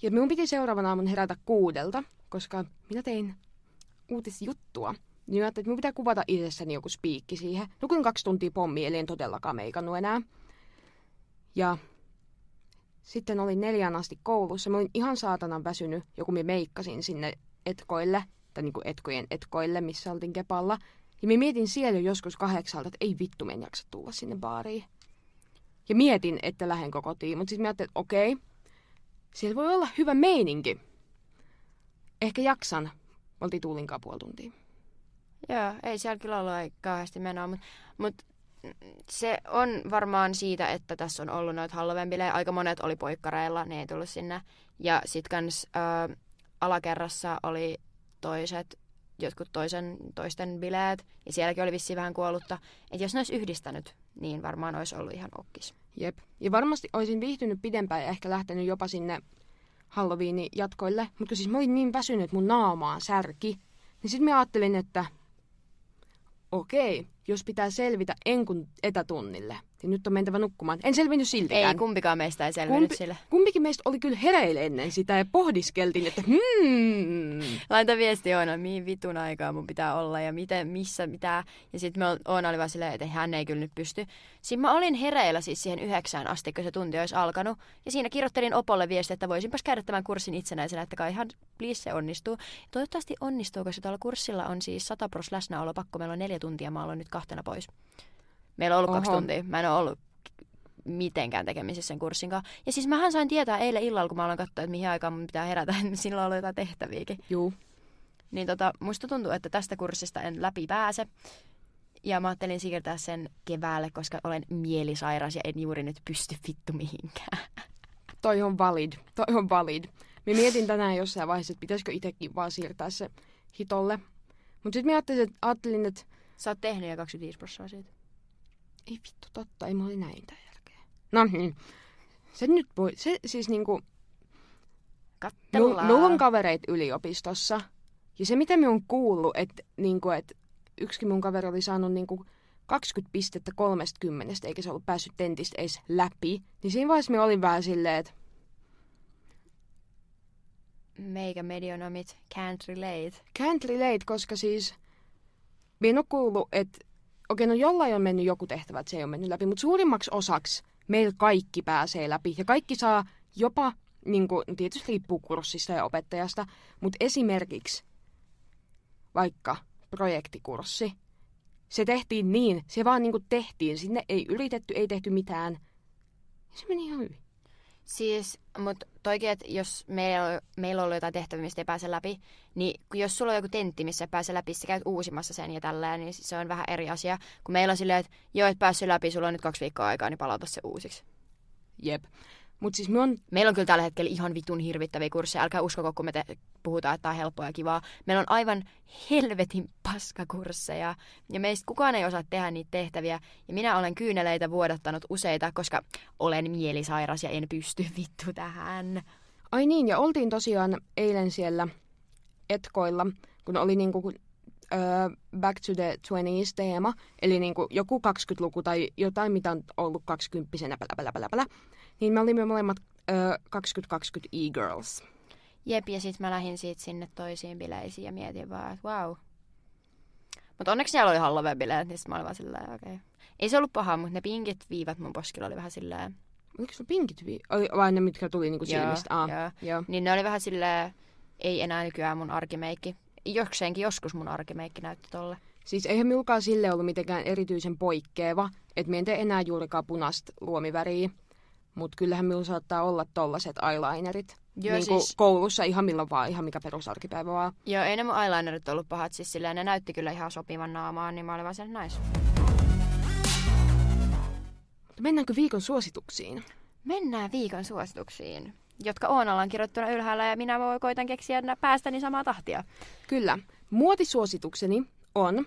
Ja minun piti seuraavana aamun herätä 6:00, koska minä tein... uutisjuttua. Niin ajattelin, että minun pitää kuvata itsessäni joku spiikki siihen. Nukuin 2 tuntia pommi, eli en todellakaan meikannut enää. Ja sitten olin 4:00 asti koulussa. Mä olin ihan saatanan väsynyt, ja kun minä meikkasin sinne etkoille, tai niin kuin etkojen etkoille, missä oltiin kepalla. Ja minä mietin siellä joskus 8:00, että ei vittu, minä en jaksa tulla sinne baariin. Ja mietin, että lähdenkö kotiin. Mutta sitten minä ajattelin, että okei, siellä voi olla hyvä meininki. Ehkä jaksan. Oltiin Tuulinkaan 0,5 tuntia. Joo, ei siellä kyllä ollut kauheasti menoa, mutta se on varmaan siitä, että tässä on ollut noita Halloween-bilejä. Aika monet oli poikkareilla, ne ei tullut sinne. Ja sit kans alakerrassa oli jotkut toisten bileet, ja sielläkin oli vissiin vähän kuollutta. Että jos ne olisi yhdistänyt, niin varmaan olisi ollut ihan okkis. Jep, ja varmasti olisin viihtynyt pidempään ja ehkä lähtenyt jopa sinne Halloweenin jatkoille, mutta siis mä olin niin väsynyt, että mun naamaa särki. Niin sit mä ajattelin, että okei, jos pitää selvitä enkun etätunnille, Nyt on mentävä nukkumaan. En selvinnyt siltikään. Ei, kumpikaan meistä ei selvinnyt sillä. Kumpikin meistä oli kyllä hereillä ennen sitä ja pohdiskeltiin, että Laita viesti Oona, mihin vitun aikaa mun pitää olla ja miten, missä, mitä. Ja sitten Oona oli vaan silleen, että hän ei kyllä nyt pysty. Siinä mä olin hereillä siis siihen 9 asti, kun se tunti olisi alkanut. Ja siinä kirjoittelin Opolle viestiä, että voisinpas käydä tämän kurssin itsenäisenä, että kai ihan please se onnistuu. Ja toivottavasti onnistuu, koska tuolla kurssilla on siis 100% läsnäolo pakko. Meillä on 4 tuntia, mä olen nyt 2 pois. Meillä on ollut 2 tuntia. Mä en ole ollut mitenkään tekemisissä sen kurssin kanssa. Ja siis mähän sain tietää eilen illalla, kun mä aloin katsoa, että mihin aikaan mun pitää herätä. Silloin on ollut jotain tehtäviäkin. Juu. Niin musta tuntuu, että tästä kurssista en läpi pääse. Ja mä ajattelin siirtää sen keväälle, koska olen mielisairas ja en juuri nyt pysty vittu mihinkään. Toi on valid. Mä mietin tänään jossain vaiheessa, että pitäisikö itsekin vaan siirtää se hitolle. Mut sit mä ajattelin, että... Sä oot tehnyt jo 25% siitä. Ei vittu totta, ei mä oli näin tämän jälkeen. No niin. Se nyt voi, se siis niinku... Kattellaan. Mulla on kavereit yliopistossa. Ja se mitä mä oon kuullut, että niinku, yksikin mun kaveri oli saanut niinku 20 pistettä 30, eikä se ollut päässyt tentistä edes läpi. Niin siinä vaiheessa mä olin vähän silleen, että... Meikä medionomit can't relate, koska siis... Mä en oo kuullut, että... Okei, no jollain on mennyt joku tehtävä, että se ei ole mennyt läpi, mutta suurimmaksi osaksi meillä kaikki pääsee läpi. Ja kaikki saa jopa, niin kuin, tietysti riippuu kurssista ja opettajasta, mutta esimerkiksi vaikka projektikurssi, se tehtiin niin, se vaan niin kuin tehtiin, sinne ei yritetty, ei tehty mitään. Ja se meni ihan hyvin. Siis, mutta toikin, että jos meillä on ollut jotain tehtäviä, mistä ei pääse läpi, niin jos sulla on joku tentti, missä ei pääse läpi, sä käyt uusimassa sen ja tälleen, niin se on vähän eri asia. Kun meillä on silleen, että joo, et päässyt läpi, sulla on nyt 2 viikkoa aikaa, niin palauta se uusiksi. Jep. Mut siis meillä on kyllä tällä hetkellä ihan vitun hirvittäviä kursseja. Älkää uskoko, kun me puhutaan, että tää on helppoa ja kivaa. Meillä on aivan helvetin paskakursseja. Ja meistä kukaan ei osaa tehdä niitä tehtäviä. Ja minä olen kyyneleitä vuodattanut useita, koska olen mielisairas ja en pysty vittu tähän. Ai niin, ja oltiin tosiaan eilen siellä etkoilla, kun oli niinku Back to the 20s teema. Eli niinku joku 20-luku tai jotain, mitä on ollut 20-vuotiaana pälä. Niin me olimme molemmat 2020 e-girls. Jep, ja sit mä lähdin siitä sinne toisiin bileisiin ja mietin vaan, että vau. Wow. Mutta onneksi siellä oli Halloween-bileet, niin sit mä olin vaan silleen, okei. Ei se ollut pahaa, mutta ne pinkit viivat mun poskilla oli vähän silleen. Oliko se pinkit viivat? Vai ne, mitkä tuli niinku silmistä? Joo. Niin ne oli vähän silleen, ei enää nykyään mun arkimeikki. Jokseenkin joskus mun arkimeikki näytti tolle. Siis eihän minullakaan sille ollut mitenkään erityisen poikkeava, että mä en tee enää juurikaan punaista luomiväriä. Mut kyllähän minulla saattaa olla tollaset eyelinerit. Joo, niin siis... koulussa ihan milloin vaan, ihan mikä perusarkipäivä vaan. Joo, ei ne mun eyelinerit ollut pahat, siis silleen ne näytti kyllä ihan sopivan naamaan, niin mä olin vaan sen nais. Mennäänkö viikon suosituksiin? Mennään viikon suosituksiin, jotka Oonalla on kirjoittuna ylhäällä ja minä voi koitan keksiä päästäni samaa tahtia. Kyllä. Muotisuositukseni on...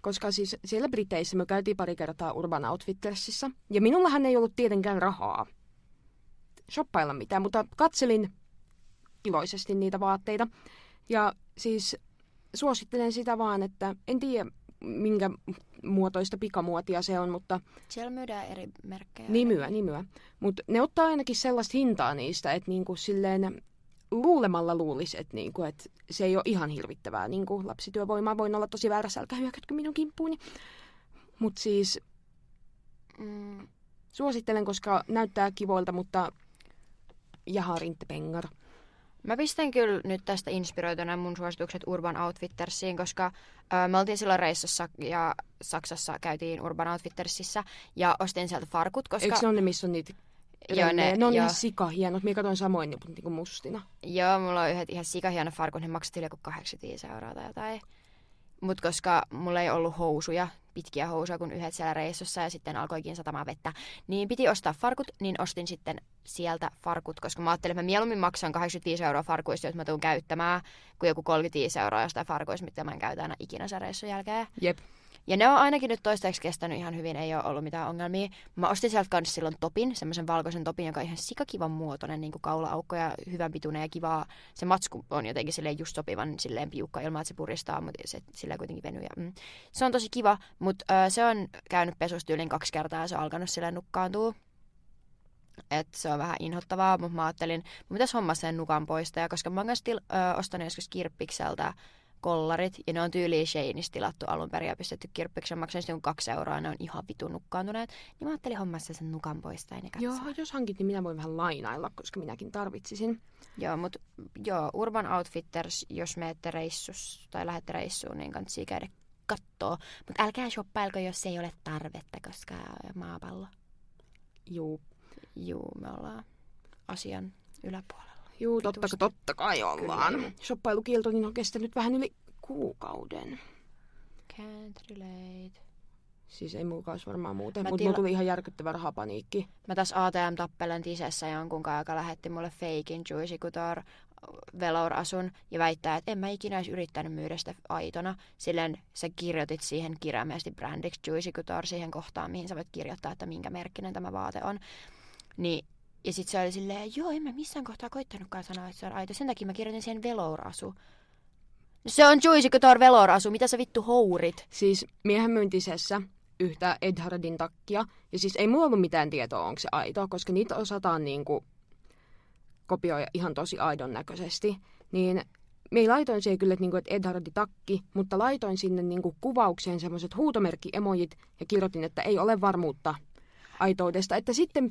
Koska siis siellä Briteissä me käytiin pari kertaa Urban Outfittersissa. Ja minullahan ei ollut tietenkään rahaa shoppailla mitään, mutta katselin iloisesti niitä vaatteita. Ja siis suosittelen sitä vaan, että en tiedä minkä muotoista pikamuotia se on, mutta... Siellä myydään eri merkkejä. Niin myydään. Mutta ne ottaa ainakin sellaista hintaa niistä, että niinku silleen... Luulemalla luulisi, että niinku, et se ei ole ihan hirvittävää niinku lapsityövoimaa. Voin olla tosi väärässä, älkää hyökätkö minun kimppuuni. Mutta siis suosittelen, koska näyttää kivoilta, mutta jaha rinttepengar. Mä pistän kyllä nyt tästä inspiroituna mun suositukset Urban Outfittersiin, koska me oltiin silloin reissussa ja Saksassa käytiin Urban Outfittersissä ja ostin sieltä farkut, koska... Eikö se ole ne, missä on niitä... Joo, ne on ihan sikahienot. Minä katsoin samoin niin mustina. Joo, mulla on yhdet ihan sikahienot farkut. Ne maksat yli kuin 85 € tai jotain. Mutta koska mulla ei ollut housuja, pitkiä housuja, kun yhdet siellä reissussa ja sitten alkoikin satamaan vettä, niin piti ostaa farkut, niin ostin sitten sieltä farkut, koska mä ajattelin, että mä mieluummin maksan 85 € farkuista, joita mä tuun käyttämään, kuin joku 35 € jostain farkuista, mitä mä en käytä aina ikinä sen reissun jälkeen. Jep. Ja ne on ainakin nyt toistaiseksi kestänyt ihan hyvin, ei ole ollut mitään ongelmia. Mä ostin sieltä kanssa silloin topin, semmoisen valkoisen topin, joka on ihan sikakivan muotoinen, niin kuin kaula-aukko ja hyvän pituinen ja kivaa. Se matsku on jotenkin silleen just sopivan silleen piukka ilman, että se puristaa, mutta se silleen kuitenkin venyy. Se on tosi kiva, mutta se on käynyt pesustyylin 2 kertaa ja se on alkanut silleen nukkaantua. Et se on vähän inhottavaa, mutta mä ajattelin, mitäs homma sen nukan poistaja, koska mä oon kanssa ostanut joskus kirppikseltä kollarit, ja ne on tyyliin Sheinistä tilattu alun perin ja pistetty kirppiksen, maksan sitten 2 euroa, ne on ihan vitun nukkaantuneet, niin mä ajattelin hommassa sen nukan poistain ja katsoa. Joo, jos hankit, niin minä voin vähän lainailla, koska minäkin tarvitsisin. Joo, mutta joo, Urban Outfitters, jos menette reissuun tai lähette reissuun, niin kannattaa käydä kattoo, mutta älkää shoppailko, jos ei ole tarvetta, koska maapallo. Joo. Joo, me ollaan asian yläpuolella. Joo, totta kai ollaan. Kyllä. Shoppailukieltokin on kestänyt vähän yli kuukauden. Can't relate. Siis ei mulla olisi varmaan muuten, mutta mulla tuli ihan järkyttävä rahapaniikki. Mä tässä ATM-tappelen tisessä jonkunkaan, joka lähetti mulle feikin Juicy Couture velour-asun ja väittää, että en mä ikinä olisi yrittänyt myydä sitä aitona. Silleen sä kirjoitit siihen kirjaimellisesti brändiksi Juicy Couture siihen kohtaan, mihin sä voit kirjoittaa, että minkä merkkinen tämä vaate on. Niin, ja sit se oli silleen, joo, en mä missään kohtaa koittanutkaan sanoa, että se on aito. Sen takia mä kirjoitin siihen velour-asu. No se on Juicy Couture velour-asu, mitä sä vittu hourit? Siis miehän myyntisessä yhtä Ed Hardin takkia. Ja siis ei mulla ollut mitään tietoa, onko se aito, koska niitä osataan niinku kopioida ihan tosi aidon näköisesti. Niin me laitoin siihen kyllä, että Ed Hardy takki, mutta laitoin sinne niinku kuvaukseen semmoiset huutomerkkiemojit ja kirjoitin, että ei ole varmuutta aitoudesta, että sitten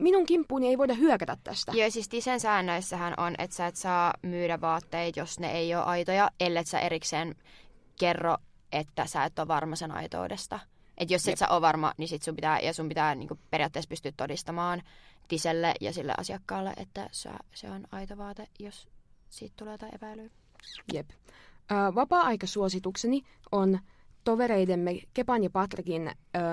minun kimppuuni ei voida hyökätä tästä. Joo, siis Tisen säännöissähän on, että sä et saa myydä vaatteita, jos ne ei ole aitoja, ellei sä erikseen kerro, että sä et ole varma sen aitoudesta. Että jos et sä ole varma, niin sit sun pitää niinku periaatteessa pystyä todistamaan Tiselle ja sille asiakkaalle, että se on aito vaate, jos siitä tulee jotain epäilyä. Jep. Vapaa-aikasuositukseni on tovereidemme Kepan ja Patrikin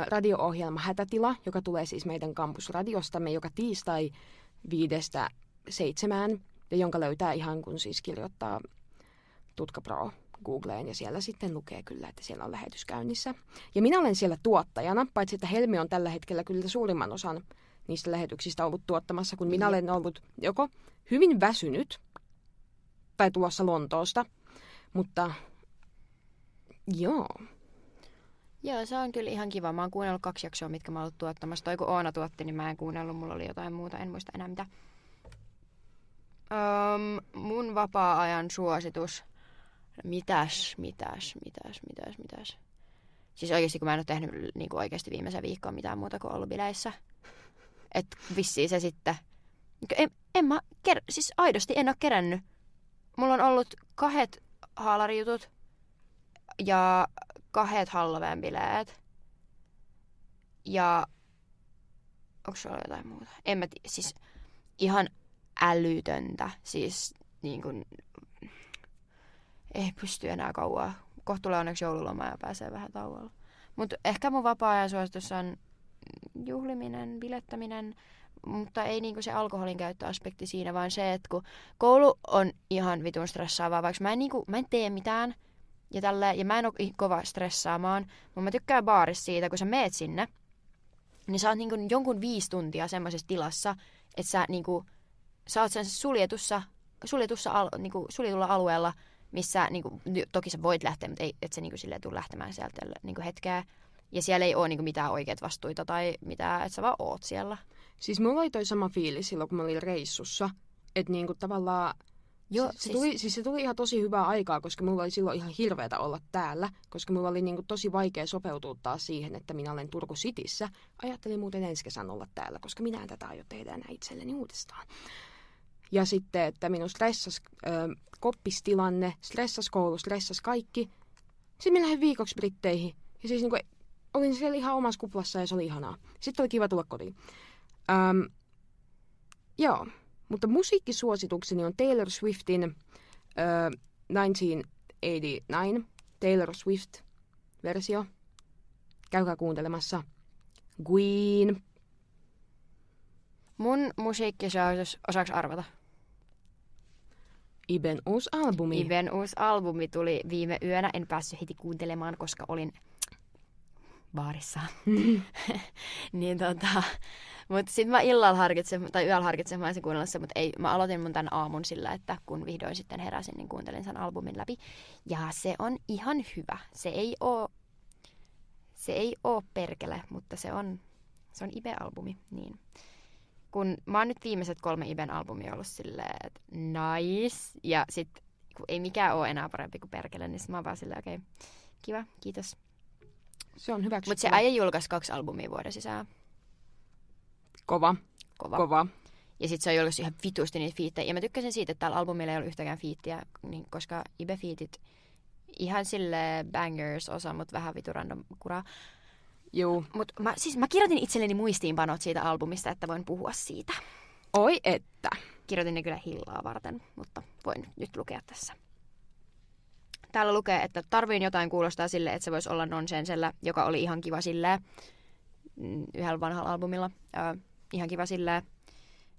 radio-ohjelma Hätätila, joka tulee siis meidän kampusradiostamme joka tiistai 5-7, ja jonka löytää ihan kun siis kirjoittaa Tutkapro Googleen, ja siellä sitten lukee kyllä, että siellä on lähetys käynnissä. Ja minä olen siellä tuottajana, paitsi että Helmi on tällä hetkellä kyllä suurimman osan niistä lähetyksistä ollut tuottamassa, kun minä olen ollut joko hyvin väsynyt tai tulossa Lontoosta, mutta joo. Joo, se on kyllä ihan kiva. Mä oon kuunnellut 2 jaksoa, mitkä mä oon ollut tuottamassa. Toi kun Oona tuotti, niin mä en kuunnellut. Mulla oli jotain muuta, en muista enää mitä. Mun vapaa-ajan suositus. Mitäs. Siis oikeesti kun mä en oo tehnyt niin oikeesti viimeisen viikkoon mitään muuta kuin ollut bileissä. Et vissiin se sitten. Siis aidosti en oo kerännyt. Mulla on ollut 2 haalarijutut. Ja 2 Halloween bileet. Ja onko se ollut jotain muuta? En mä tiedä. Siis ihan älytöntä. Siis niin kuin ei pysty enää kauaa. Kohta tulee onneksi joululoma ja pääsee vähän tauolla. Mutta ehkä mun vapaa-ajan suositus on juhliminen, bilettäminen. Mutta ei niinku se alkoholin käyttöaspekti siinä, vaan se, että kun koulu on ihan vitun stressaavaa. Vaikka mä en tee mitään. Ja mä en oo kova stressaamaan, mutta mä tykkään baarissa siitä, kun sä meet sinne, niin sä oot niinku jonkun 5 tuntia semmoisessa tilassa, että sä oot sen suljetulla alueella, missä niinku, toki sä voit lähteä, mutta ei, et sä niinku silleen tuu lähtemään sieltä niinku hetkeä. Ja siellä ei oo niinku mitään oikeat vastuita tai mitään, että sä vaan oot siellä. Siis mulla oli toi sama fiilis silloin, kun mä olin reissussa, että niinku tavallaan joo, se tuli ihan tosi hyvää aikaa, koska mulla oli silloin ihan hirveätä olla täällä, koska mulla oli niinku tosi vaikea sopeutua taas siihen, että minä olen Turku Cityssä. Ajattelin muuten ensi kesän olla täällä, koska minä en tätä aio tehdä enää itselleni uudestaan. Ja sitten, että minun stressas koppistilanne, stressas koulu, stressas kaikki. Sitten minä lähdin viikoksi Britteihin. Ja siis niinku, olin siellä ihan omassa kuplassa ja se oli ihanaa. Sitten oli kiva tulla kotiin. Joo. Mutta musiikkisuositukseni on Taylor Swiftin 1989 Taylor Swift-versio. Käykää kuuntelemassa. Queen. Mun musiikkiseoitus, osaako arvata? Iben uusi albumi. Iben uusi albumi tuli viime yönä. En päässyt heti kuuntelemaan, koska olin baarissa. Niin mutta sitten mä illalla yöllä harkitsen, mä ensin kuunnella sen, mutta ei, mä aloitin mun tämän aamun sillä, että kun vihdoin sitten heräsin, niin kuuntelin sen albumin läpi. Ja se on ihan hyvä. Se ei oo perkele, mutta se on Ibe-albumi, niin. Kun mä oon nyt viimeiset 3 Iben albumia ollut silleen, että nice. Ja sit kun ei mikään oo enää parempi kuin perkele, niin mä oon vaan silleen, okei, kiva, kiitos. Se on hyväksyttävä. Mutta se äijä julkaisi 2 albumia vuoden sisään. Kova. Ja sit se on julkaisi ihan vitusti niitä fiittejä. Ja mä tykkäsin siitä, että täällä albumilla ei ollut yhtäkään fiittiä, niin koska Ibe-fiitit ihan sille bangers osa, mutta vähän vitu random kuraa. Juu. Mut mä kirjoitin itselleni muistiinpanot siitä albumista, että voin puhua siitä. Oi että. Kirjoitin ne kyllä hillaa varten, mutta voin nyt lukea tässä. Täällä lukee, että tarviin jotain kuulostaa sille, että se voisi olla nonsensellä, joka oli ihan kiva silleen. Yhdellä vanhalla albumilla. Ihan kiva silleen.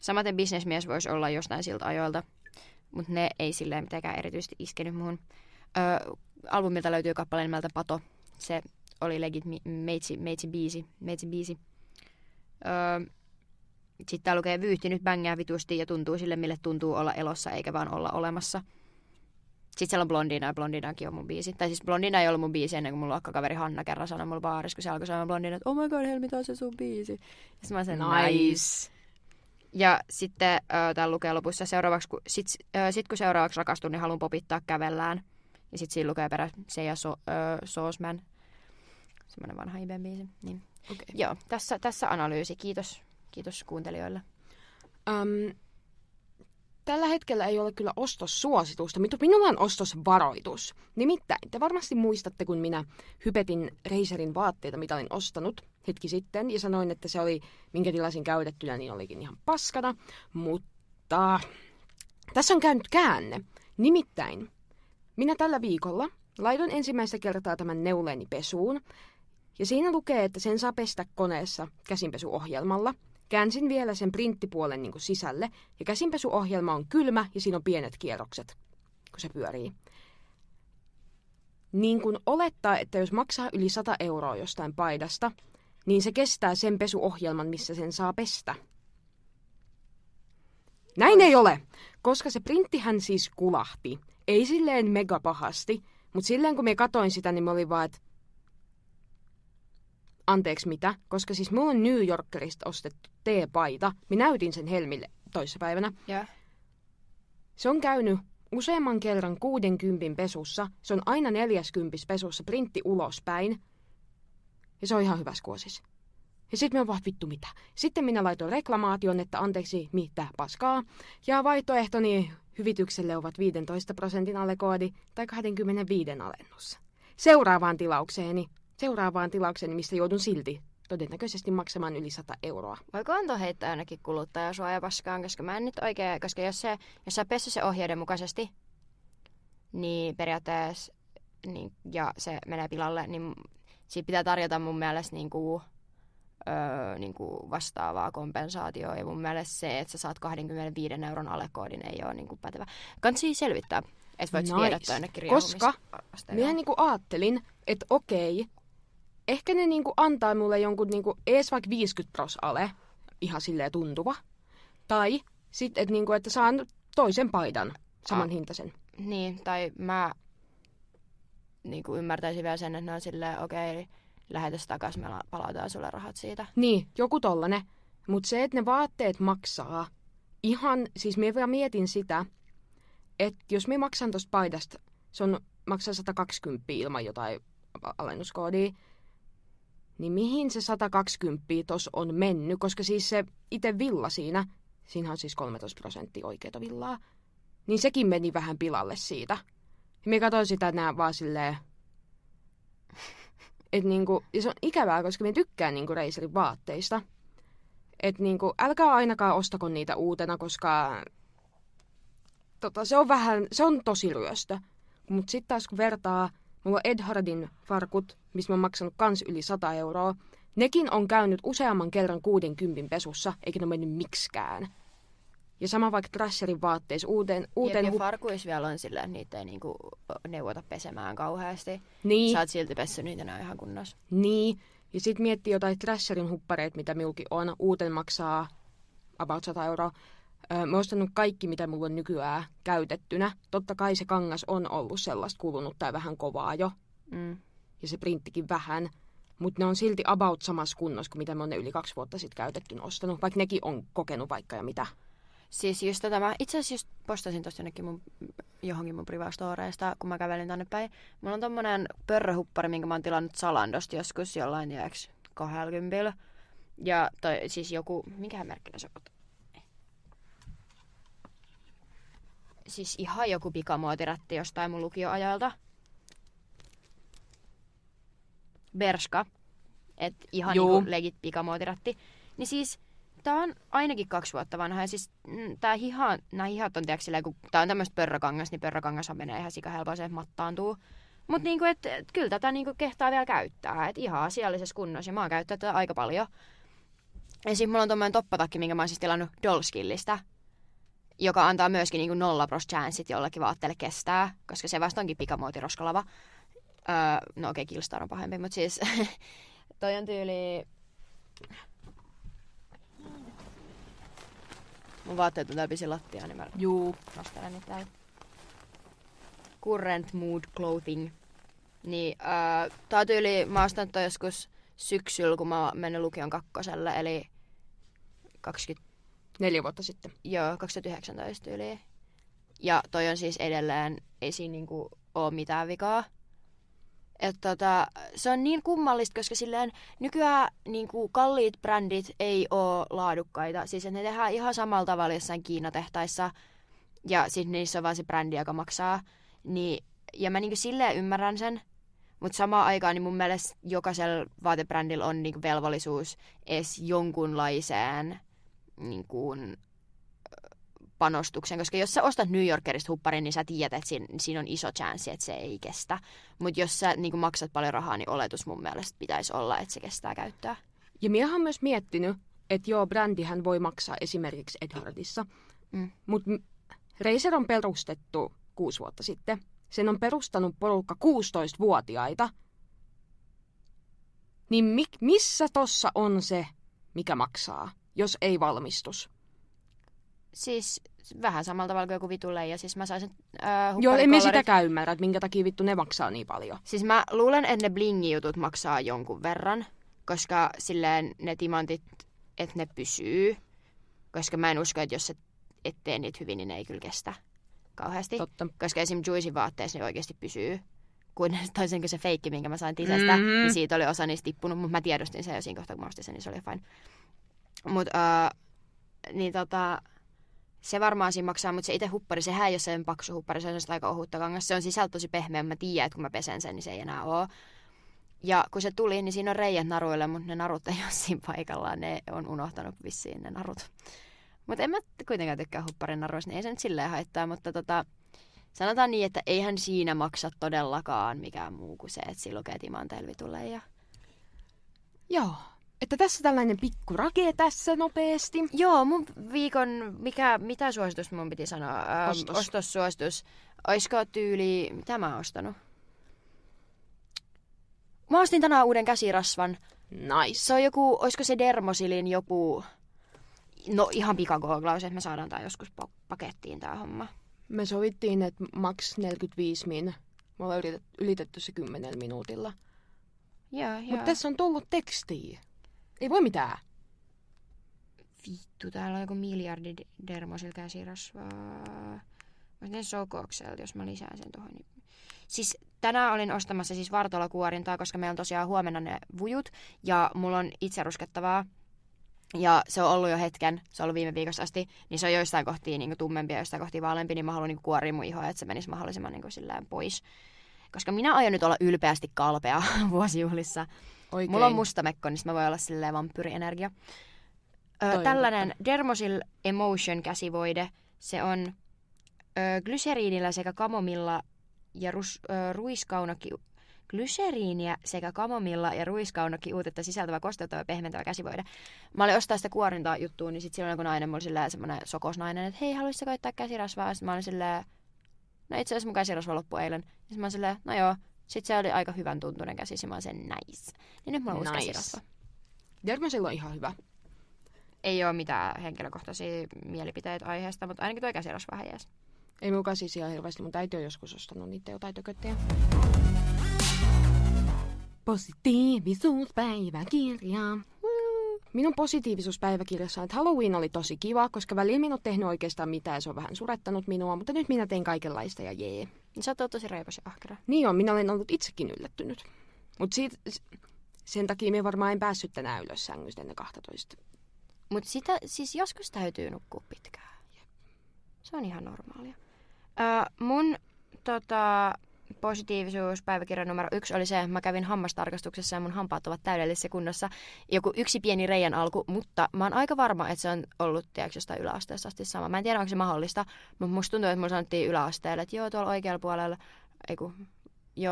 Samaten bisnesmies voisi olla jostain siltä ajoilta, mutta ne ei silleen mitenkään erityisesti iskenyt muhun. Albumilta löytyy kappale nimeltä Pato. Se oli legit meitsi biisi. Sitten tää lukee vyyhti nyt bängää vitusti ja tuntuu sille, mille tuntuu olla elossa eikä vaan olla olemassa. Sitten siellä on Blondina ja Blondinakin on mun biisi. Tai siis Blondina ei ollut mun biisi ennen kuin mun luokkakaveri Hanna kerran sanoi mulla baarissa, kun se alkoi sanoa Blondina, että oh my god Helmi, taas se sun biisi. Ja sitten mä sen nice. Ja sitten täällä lukee lopussa seuraavaksi, kun seuraavaksi rakastun, niin haluan popittaa kävellään. Ja sitten siinä lukee perä se ja Soosman. Semmoinen vanha Iben-biisi. Niin. Okay. Joo, tässä analyysi. Kiitos kuuntelijoille. Tällä hetkellä ei ole kyllä ostossuositusta, mutta minulla on ostosvaroitus. Nimittäin, te varmasti muistatte, kun minä hypetin Reiserin vaatteita, mitä olin ostanut hetki sitten, ja sanoin, että se oli, minkä tilasin käytettynä, niin olikin ihan paskana. Mutta tässä on käynyt käänne. Nimittäin, minä tällä viikolla laitoin ensimmäistä kertaa tämän neuleeni pesuun, ja siinä lukee, että sen saa pestä koneessa käsinpesuohjelmalla. Käänsin vielä sen printtipuolen niin kuin sisälle, ja käsinpesuohjelma on kylmä, ja siinä on pienet kierrokset, kun se pyörii. Niin kuin olettaa, että jos maksaa yli 100 € jostain paidasta, niin se kestää sen pesuohjelman, missä sen saa pestä. Näin ei ole, koska se printtihän siis kulahti. Ei silleen mega pahasti, mutta silleen kun me katoin sitä, niin mä olin vaan, että anteeksi mitä, koska siis mulla on New Yorkerista ostettu teepaita. Mä näytin sen Helmille toissapäivänä. Yeah. Se on käynyt useamman kerran 60 pesussa. Se on aina 40 pesussa, printti ulospäin. Ja se on ihan hyvässä kuosissa. Ja sitten mä oon vaan, vittu mitä. Sitten minä laitoin reklamaation, että anteeksi mitä paskaa. Ja vaihtoehtoni hyvitykselle ovat 15% alekoodi tai 25 alennus. Seuraavaan tilaukseen, mistä joudun silti todennäköisesti maksamaan yli 100 €. Voiko antaa heittää ainakin kuluttajasuojapaskaan, koska mä en nyt oikein, koska jos sä pessy se ohjeiden mukaisesti, niin periaatteessa, niin, ja se menee pilalle, niin siitä pitää tarjota mun mielestä niin kuin vastaavaa kompensaatioa. Ja mun mielestä se, että sä saat 25 € alekoodin, ei ole niin kuin pätevä. Kansi selvittää, että voit viedä ainakin riehumis. Koska minä niin kuin ajattelin, että okei, ehkä ne niinku antaa mulle jonkun niinku ees vaikka 50% ale, ihan silleen tuntuva. Tai sit, et niinku, että saan toisen paidan, saman hintaisen. Niin, tai mä niinku ymmärtäisin vielä sen, että ne on silleen, okei, lähetäs takas, me palautetaan sulle rahat siitä. Niin, joku tollanen. Mut se, että ne vaatteet maksaa ihan, siis mä mietin sitä, että jos mä maksan tosta paidasta, se on, maksaa 120 ilman jotain alennuskoodia, niin mihin se 120 tos on mennyt, koska siis se itse villa siinä on siis 13% oikeata villaa, niin sekin meni vähän pilalle siitä. Ja me katsoin sitä nää vaan silleen, että niinku, ja se on ikävää, koska me tykkään niinku Reiserin vaatteista. Että niinku, älkää ainakaan ostako niitä uutena, koska se on tosi ryöstö. Mut sit taas kun vertaa, mulla on Ed Hardin farkut, missä mä oon maksanut kans yli 100 €. Nekin on käynyt useamman kerran 60 pesussa, eikä ne mennyt miksikään. Ja sama vaikka Thrasherin vaatteissa uuteen ja farkuissa vielä on sillä, että niitä ei niinku neuvota pesemään kauheasti. Niin. Sä oot silti pessy niitä, ne on ihan kunnossa. Niin. Ja sit miettii jotain Thrasherin huppareita, mitä minullakin on. Uuten maksaa about 100 €. Mä oon ostanut kaikki, mitä mulla on nykyään käytettynä. Totta kai se kangas on ollut sellaista kulunut tai vähän kovaa jo. Mm. Ja se printtikin vähän. Mutta ne on silti about samassa kunnossa kuin mitä mä oon ne yli 2 vuotta sitten käytettynä ostanut. Vaikka nekin on kokenut vaikka ja mitä. Siis just tätä, mä itse asiassa just postasin tosta johonkin mun privastoreista, kun mä kävelin tänne päin. Mulla on tommonen pörröhuppari, minkä mä oon tilannut Zalandosta joskus jollain jääks 20. Ja toi siis joku, minkähän merkkinä se on? Siis ihan joku pikamuotirätti jostain mun lukioajalta. Berska. Et ihan niinku legit pikamuotirätti. Niin siis... Tää on ainakin 2 vuotta vanha ja siis nää hihat on tiiäks silleen, kun tää on tämmöstä pörrökangas, niin pörrökangashan menee ihan sikahelpoa se, että mattaantuu. Mut niinku, et kyllä tätä niinku kehtaa vielä käyttää, et ihan asiallisessa kunnossa ja mä oon käyttänyt tätä aika paljon. Ja sit mulla on tommonen toppatakki, minkä mä oon siis tilannut Dollskillistä, joka antaa myöskin niinku 0% chanssit jollekin vaatteelle kestää, koska se vasta onkin pikamuotiroskalava. No okei, Killstar on pahempi, mut siis toi on tyyli... Mun vaatteet on läpi se lattia, niin mä nostelen niitä täältä. Current Mood Clothing. Niin, tää on tyyli, mä oon ostanut toi joskus syksyllä, kun mä oon mennyt lukion 2, eli 24 vuotta sitten. Joo, 2019 tyyliin. Ja toi on siis edelleen, ei siinä niinku oo mitään vikaa. Että se on niin kummallista, koska silleen nykyään niin kuin kalliit brändit ei ole laadukkaita. Siis ne tehdään ihan samalla tavalla jossain Kiinatehtaissa ja siis niissä on vaan se brändi, joka maksaa. Niin, ja mä niin kuin silleen ymmärrän sen, mutta samaan aikaan niin mun mielestä jokaisella vaatebrändillä on niin kuin velvollisuus edes jonkunlaiseen niin kuin panostuksen, koska jos sä ostat New Yorkerista hupparin, niin sä tiedät, että siinä on iso chanssi, että se ei kestä. Mutta jos sä niin kun maksat paljon rahaa, niin oletus mun mielestä pitäisi olla, että se kestää käyttää. Ja minähän on myös miettinyt, että joo, brändihän voi maksaa esimerkiksi Ed Hardissa. Mm. Mutta Reiser on perustettu 6 vuotta sitten. Sen on perustanut porukka 16-vuotiaita. Niin missä tossa on se, mikä maksaa, jos ei valmistus? Siis... Vähän samalla tavalla kuin joku vitun leija. Siis mä saisin hupparikollarit. Joo, emme sitäkään ymmärrä, että minkä takia vittu ne maksaa niin paljon. Siis mä luulen, että ne blingi-jutut maksaa jonkun verran, koska silleen ne timantit, että ne pysyy. Koska mä en usko, että jos sä et tee niitä hyvin, niin ne ei kyllä kestä kauheasti. Totta. Koska esim. Juicin vaatteessa ne oikeasti pysyy. Kun toisenko se feikki, minkä mä sain tisestä, niin siitä oli osa niistä tippunut. Mutta mä tiedostin sen jo siinä kohtaa, kun mä ostin sen, niin se oli fine. Mut niin se varmaan siinä maksaa, mutta se itse huppari, sehän ei ole sen paksu huppari, se on aika ohutta kangasta. Se on sisältö tosi pehmeä, mä tiedän, että kun mä pesen sen, niin se ei enää ole. Ja kun se tuli, niin siinä on reijät naruille, mutta ne narut ei ole siinä paikallaan. Ne on unohtanut vissiin ne narut. Mutta en mä kuitenkaan tykkää hupparin naruista, niin ei se nyt silleen haittaa. Mutta sanotaan niin, että eihän siinä maksa todellakaan mikään muu kuin se, että siinä lukee timanteella vitulle. Ja... Joo. Että tässä tällainen pikku rake tässä nopeasti. Joo, mun viikon, mitä suositus mun piti sanoa? Ostossuositus. Oisko tyyli, mitä mä oon ostanut? Mä ostin tänään uuden käsirasvan. Nice. Se on joku, oisko se Dermosilin joku, no ihan pikagooglaus, että me saadaan tää joskus pakettiin tää homma. Me sovittiin, että maks 45 min. Me ollaan ylitetty se 10 minuutilla. Joo. Mutta tässä on tullut tekstiä. Ei voi mitään. Vittu, täällä on joku miljardi Dermosil käsirasvaa. Mä sen sokoukselta, jos mä lisään sen tuohon. Siis tänään olin ostamassa siis vartolakuorintaa, koska meillä on tosiaan huomenna ne vujut. Ja mulla on itse ruskettavaa. Ja se on ollut jo hetken, se on ollut viime viikosta asti. Niin se on joistain kohtia niin tummempi ja joistain kohtia vaalempi. Niin mä haluan niin kuoria mun ihoa, että se menisi mahdollisimman niin pois. Koska minä aion nyt olla ylpeästi kalpea vuosijuhlissa. Oikein. Mulla on musta mekko, niin mä voin olla silleen vampyyrienergia. Tällainen Dermosil Emotion käsivoide. Se on glyseriinillä sekä kamomilla ja ruiskaunokiukolla glyseriiniä sekä kamomilla ja ruiskaunokiuutetta sisältävä kosteutava ja pehmentävä käsivoide. Mä olin ostaa sitä kuorintaa juttua, niin sit silloin kun nainen, mulla oli silleen semmonen sokosnainen, että hei, haluaisitko käyttää käsirasvaa? Ja sit mä olin silleen, no itse asiassa mun käsirasva loppui eilen. Ja sit mä olin silleen, no joo. Sit se oli aika hyvän tuntunen käsi, ja mä olin sen nice. Niin nyt mulla on uusi käsirasva. Dermosil on ihan hyvä. Ei oo mitään henkilökohtaisia mielipiteitä aiheesta, mutta ainakin toi käsirasva vähän jees. Ei mun käsisiä hirveästi, mutta äiti on joskus ostanut niitä jotain tököttejä. Positiivisuuspäiväkirja. Minun positiivisuuspäiväkirjassa on, että Halloween oli tosi kiva, koska välillä minä en ole tehnyt oikeastaan mitään, se on vähän surettanut minua, mutta nyt minä tein kaikenlaista ja jee. Sä oot tosi reipas ja ahkera. Niin on, minä olen ollut itsekin yllättynyt. Mutta sen takia minä varmaan en päässyt tänään ylös sängystä ennen 12. Mutta sitä siis joskus täytyy nukkua pitkään. Se on ihan normaalia. Mun positiivisuuspäiväkirjan numero 1 oli se, että mä kävin hammastarkastuksessa ja mun hampaat ovat täydellisessä kunnossa. Joku yksi pieni reiän alku, mutta mä oon aika varma, että se on ollut tiedätkö jostain yläasteesta asti sama. Mä en tiedä, onko se mahdollista, mutta musta tuntuu, että mulla sanottiin yläasteelle, että joo, tuolla oikealla puolella,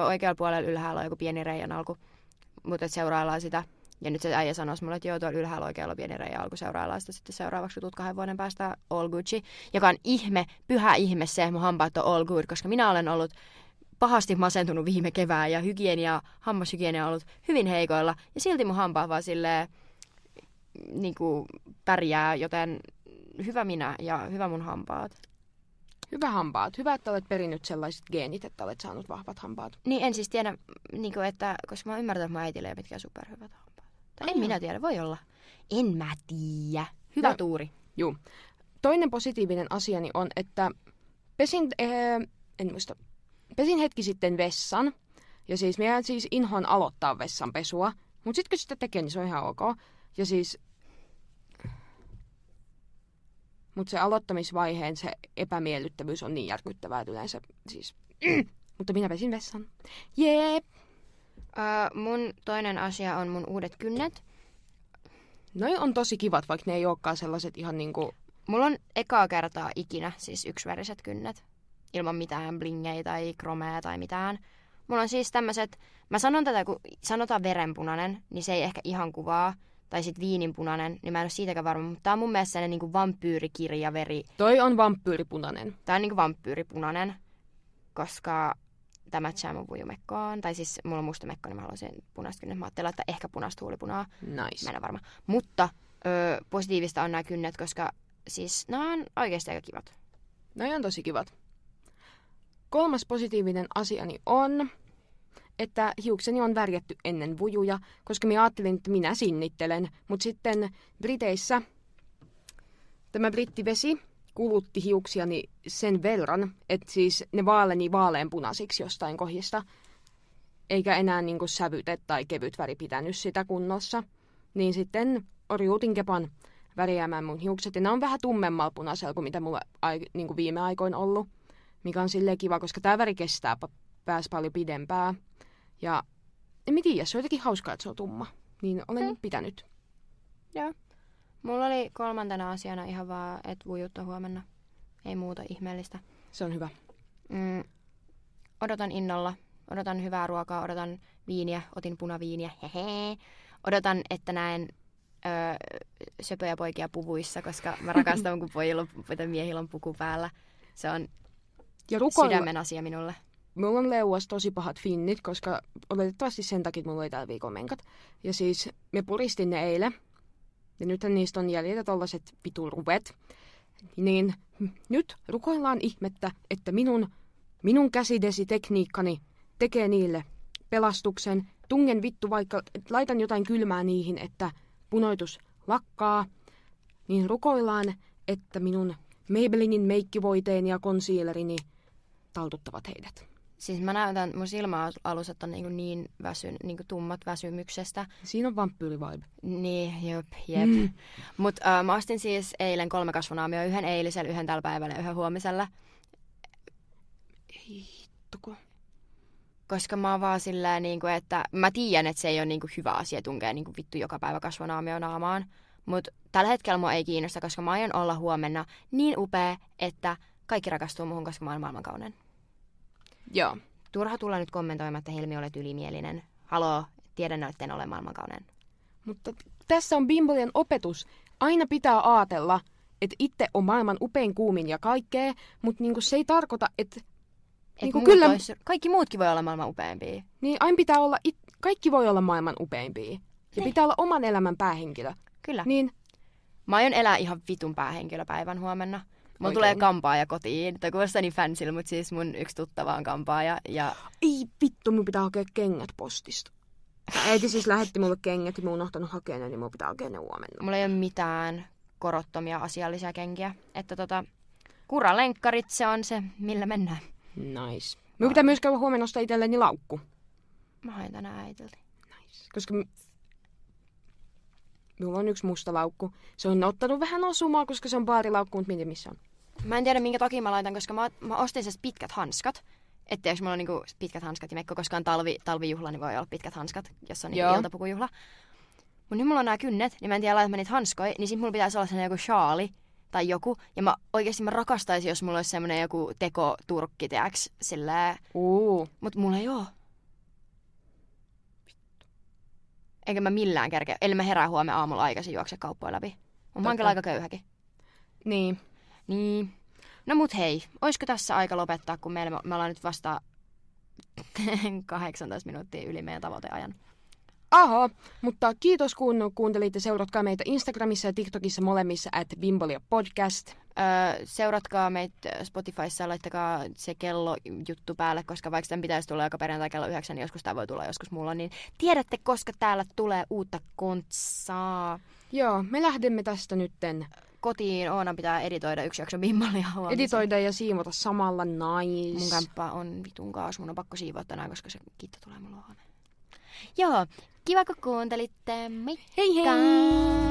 oikealla puolella ylhäällä on joku pieni reiän alku, mutta seuraillaan sitä. Ja nyt se äijä sanoisi mulle, että joo, tuolla ylhäällä oikealla on pieni reiä alku, seuraillaan sitä sitten seuraavaksi, kun tuut 2 vuoden päästä all Gucci, joka on ihme, pyhä ihme se, että mun hampaat on all good, koska minä olen ollut pahasti masentunut viime kevään ja hammashygienia on ollut hyvin heikoilla ja silti mun hampaat vaan silleen niin kuin pärjää, joten hyvä minä ja hyvä mun hampaat. Hyvä hampaat. Hyvä, että olet perinnyt sellaiset geenit, että olet saanut vahvat hampaat. Niin, en siis tiedä, niin kuin, että, koska mä oon ymmärtänyt, että mä äitille ei ole mitkään superhyvät hampaat. En minä tiedä, voi olla. En mä tiedä. Hyvä tuuri. Juu. Toinen positiivinen asiani on, että pesin hetki sitten vessan. Ja siis minä inhoan aloittaa vessanpesua. Mutta sitten kun sitä tekee, niin se on ihan ok. Ja siis... Mutta se aloittamisvaiheen se epämiellyttävyys on niin järkyttävää, että yleensä siis... Mutta minä pesin vessan. Jep! Mun toinen asia on mun uudet kynnet. Noi on tosi kivat, vaikka ne ei olekaan sellaiset ihan niinku... Mulla on ekaa kertaa ikinä siis yksiväriset kynnet. Ilman mitään blingejä tai kromea tai mitään. Mulla on siis tämmöset... Mä sanon tätä, kun sanotaan verenpunainen, niin se ei ehkä ihan kuvaa. Tai sit viininpunainen, niin mä en oo siitäkään varma. Mutta tää on mun mielestä sellainen niinku vampyyrikirjaveri. Toi on vampyyripunainen. Tää on niinku vampyyripunainen, koska... Tämä matchaa mun vujumekkoon. Tai siis mulla on musta mekko, niin mä haluaisin punaista kynnet. Mä ajattelin, että ehkä punaista huulipunaa. Nice. Mä en ole varma. Mutta positiivista on nämä kynnet, koska siis nämä on oikeasti aika kivat. Nämä on tosi kivat. Kolmas positiivinen asiani on, että hiukseni on värjätty ennen vujuja, koska mä ajattelin, että minä sinnittelen. Mutta sitten Briteissä tämä brittivesi kulutti hiuksiani sen verran, että siis ne vaaleni vaaleanpunaisiksi jostain kohdista, eikä enää niinku sävytet tai kevyt väri pitänyt sitä kunnossa. Niin sitten orjuutin kepan värjäämään mun hiukset, ja ne on vähän tummemmalla punaisella kuin mitä mulla niinku viime aikoin ollut, mikä on silleen kiva, koska tää väri kestää pääs paljon pidempään. Ja en mä tiedä, se on jotenkin hauskaa, että se on tumma. Niin olen pitänyt. Joo. Mulla oli kolmantena asiana ihan vaan, että vujuutta huomenna. Ei muuta ihmeellistä. Se on hyvä. Odotan innolla. Odotan hyvää ruokaa. Odotan viiniä. Otin punaviiniä. Hehe. Odotan, että näen söpöjä poikia puvuissa, koska mä rakastan, kun miehillä on puku päällä. Se on sydämen asia minulle. Mulla on leuassa tosi pahat finnit, koska oletettavasti sen takia, että mulla oli täällä viikon menkat. Ja siis me puristin ne eilen. Ja nythän niistä on jäljellä tollaset pituruvet. Niin nyt rukoillaan ihmettä, että minun käsidesitekniikkani tekee niille pelastuksen. Tungen vittu vaikka, laitan jotain kylmää niihin, että punoitus lakkaa. Niin rukoillaan, että minun Maybellinin meikkivoiteeni ja concealerini taltuttavat heidät. Siis mä näytän, mun silmäaluset on niin tummat väsymyksestä. Siinä on vampyyrivibe. Niin, jep. Mut mä ostin siis eilen 3 kasvonaamioon, 1 eilisellä, 1 tällä päivällä ja 1 huomisella. Ei hittuko. Koska mä oon vaan silleen, että mä tiedän, että se ei ole hyvä asia tunkea vittu joka päivä kasvonaamioon naamaan. Mut tällä hetkellä mua ei kiinnosta, koska mä aion olla huomenna niin upea, että kaikki rakastuu muhun, koska mä oon maailmankauneinen. Joo. Turha tulla nyt kommentoimatta, Helmi, olet ylimielinen. Haloo, tiedän, että en ole maailmankaunein. Mutta tässä on bimbolien opetus. Aina pitää ajatella, että itse on maailman upein, kuumin ja kaikkea, mutta niinku se ei tarkoita, että... kaikki muutkin voi olla maailman upeampia. Niin, aina pitää olla... Kaikki voi olla maailman upeimpia. Ja pitää olla oman elämän päähenkilö. Kyllä. Niin. Mä aion elää ihan vitun päähenkilöpäivän huomenna. Mun tulee kampaaja kotiin. Toi kuulostaa niin fansil, mutta siis mun yksi tuttava on kampaaja. Ja... Ei vittu, mun pitää hakea kengät postista. Äiti siis lähetti mulle kengät ja mä oon unohtanut hakea ne, niin mun pitää hakea ne huomenna. Mulla ei ole mitään korottomia asiallisia kenkiä. Että kuralenkkarit, se on se, millä mennään. Nice. Mun pitää myös käydä huomenna ostaa itselleni laukku. Mä hain tänään äitiltä. Nice. Koska mulla on yksi musta laukku. Se on ottanut vähän osumaa, koska se on baarilaukku, mutta mietin missä on. Mä en tiedä, minkä takia mä laitan, koska mä ostin siis pitkät hanskat. Että jos mulla on niinku pitkät hanskat ja mekko, koska on talvijuhla, niin voi olla pitkät hanskat, jos on niinku iltapukujuhla. Mut nyt mulla on nää kynnet, niin mä en tiedä, laitan mä niitä hanskoja, niin sit mulla pitäisi olla sellainen joku shaali tai joku. Ja mä oikeesti mä rakastaisin, jos mulla olisi semmonen joku tekoturkki, teäks, silleen. Mut mulla ei oo. Enkä mä millään kerkeä. Eli mä herään huomenna aamulla aikaisin juokse kauppoja läpi. Mä oon kyllä aika köyhäkin. Niin. No mut hei, oisko tässä aika lopettaa, kun me ollaan nyt vasta 18 minuuttia yli meidän tavoiteajan. Aha, mutta kiitos kun kuuntelitte. Seuratkaa meitä Instagramissa ja TikTokissa molemmissa @bimboliapodcast. Seuratkaa meitä Spotifyssa ja laittakaa se kellojuttu päälle, koska vaikka tämän pitäisi tulla joka perjantai kello 9, niin joskus tämä voi tulla joskus mulla, niin tiedätte, koska täällä tulee uutta kontsaa. Joo, me lähdemme tästä nytten. Kotiin Oonan pitää editoida yksi jakso bimbolia. Editoida ja siivota samalla, nice. Mun kämppä on vitun kaas, mun on pakko siivoa tänään, koska se kiitto tulee mulla. Joo, kiva kun kuuntelitte. Moikka! Hei hei!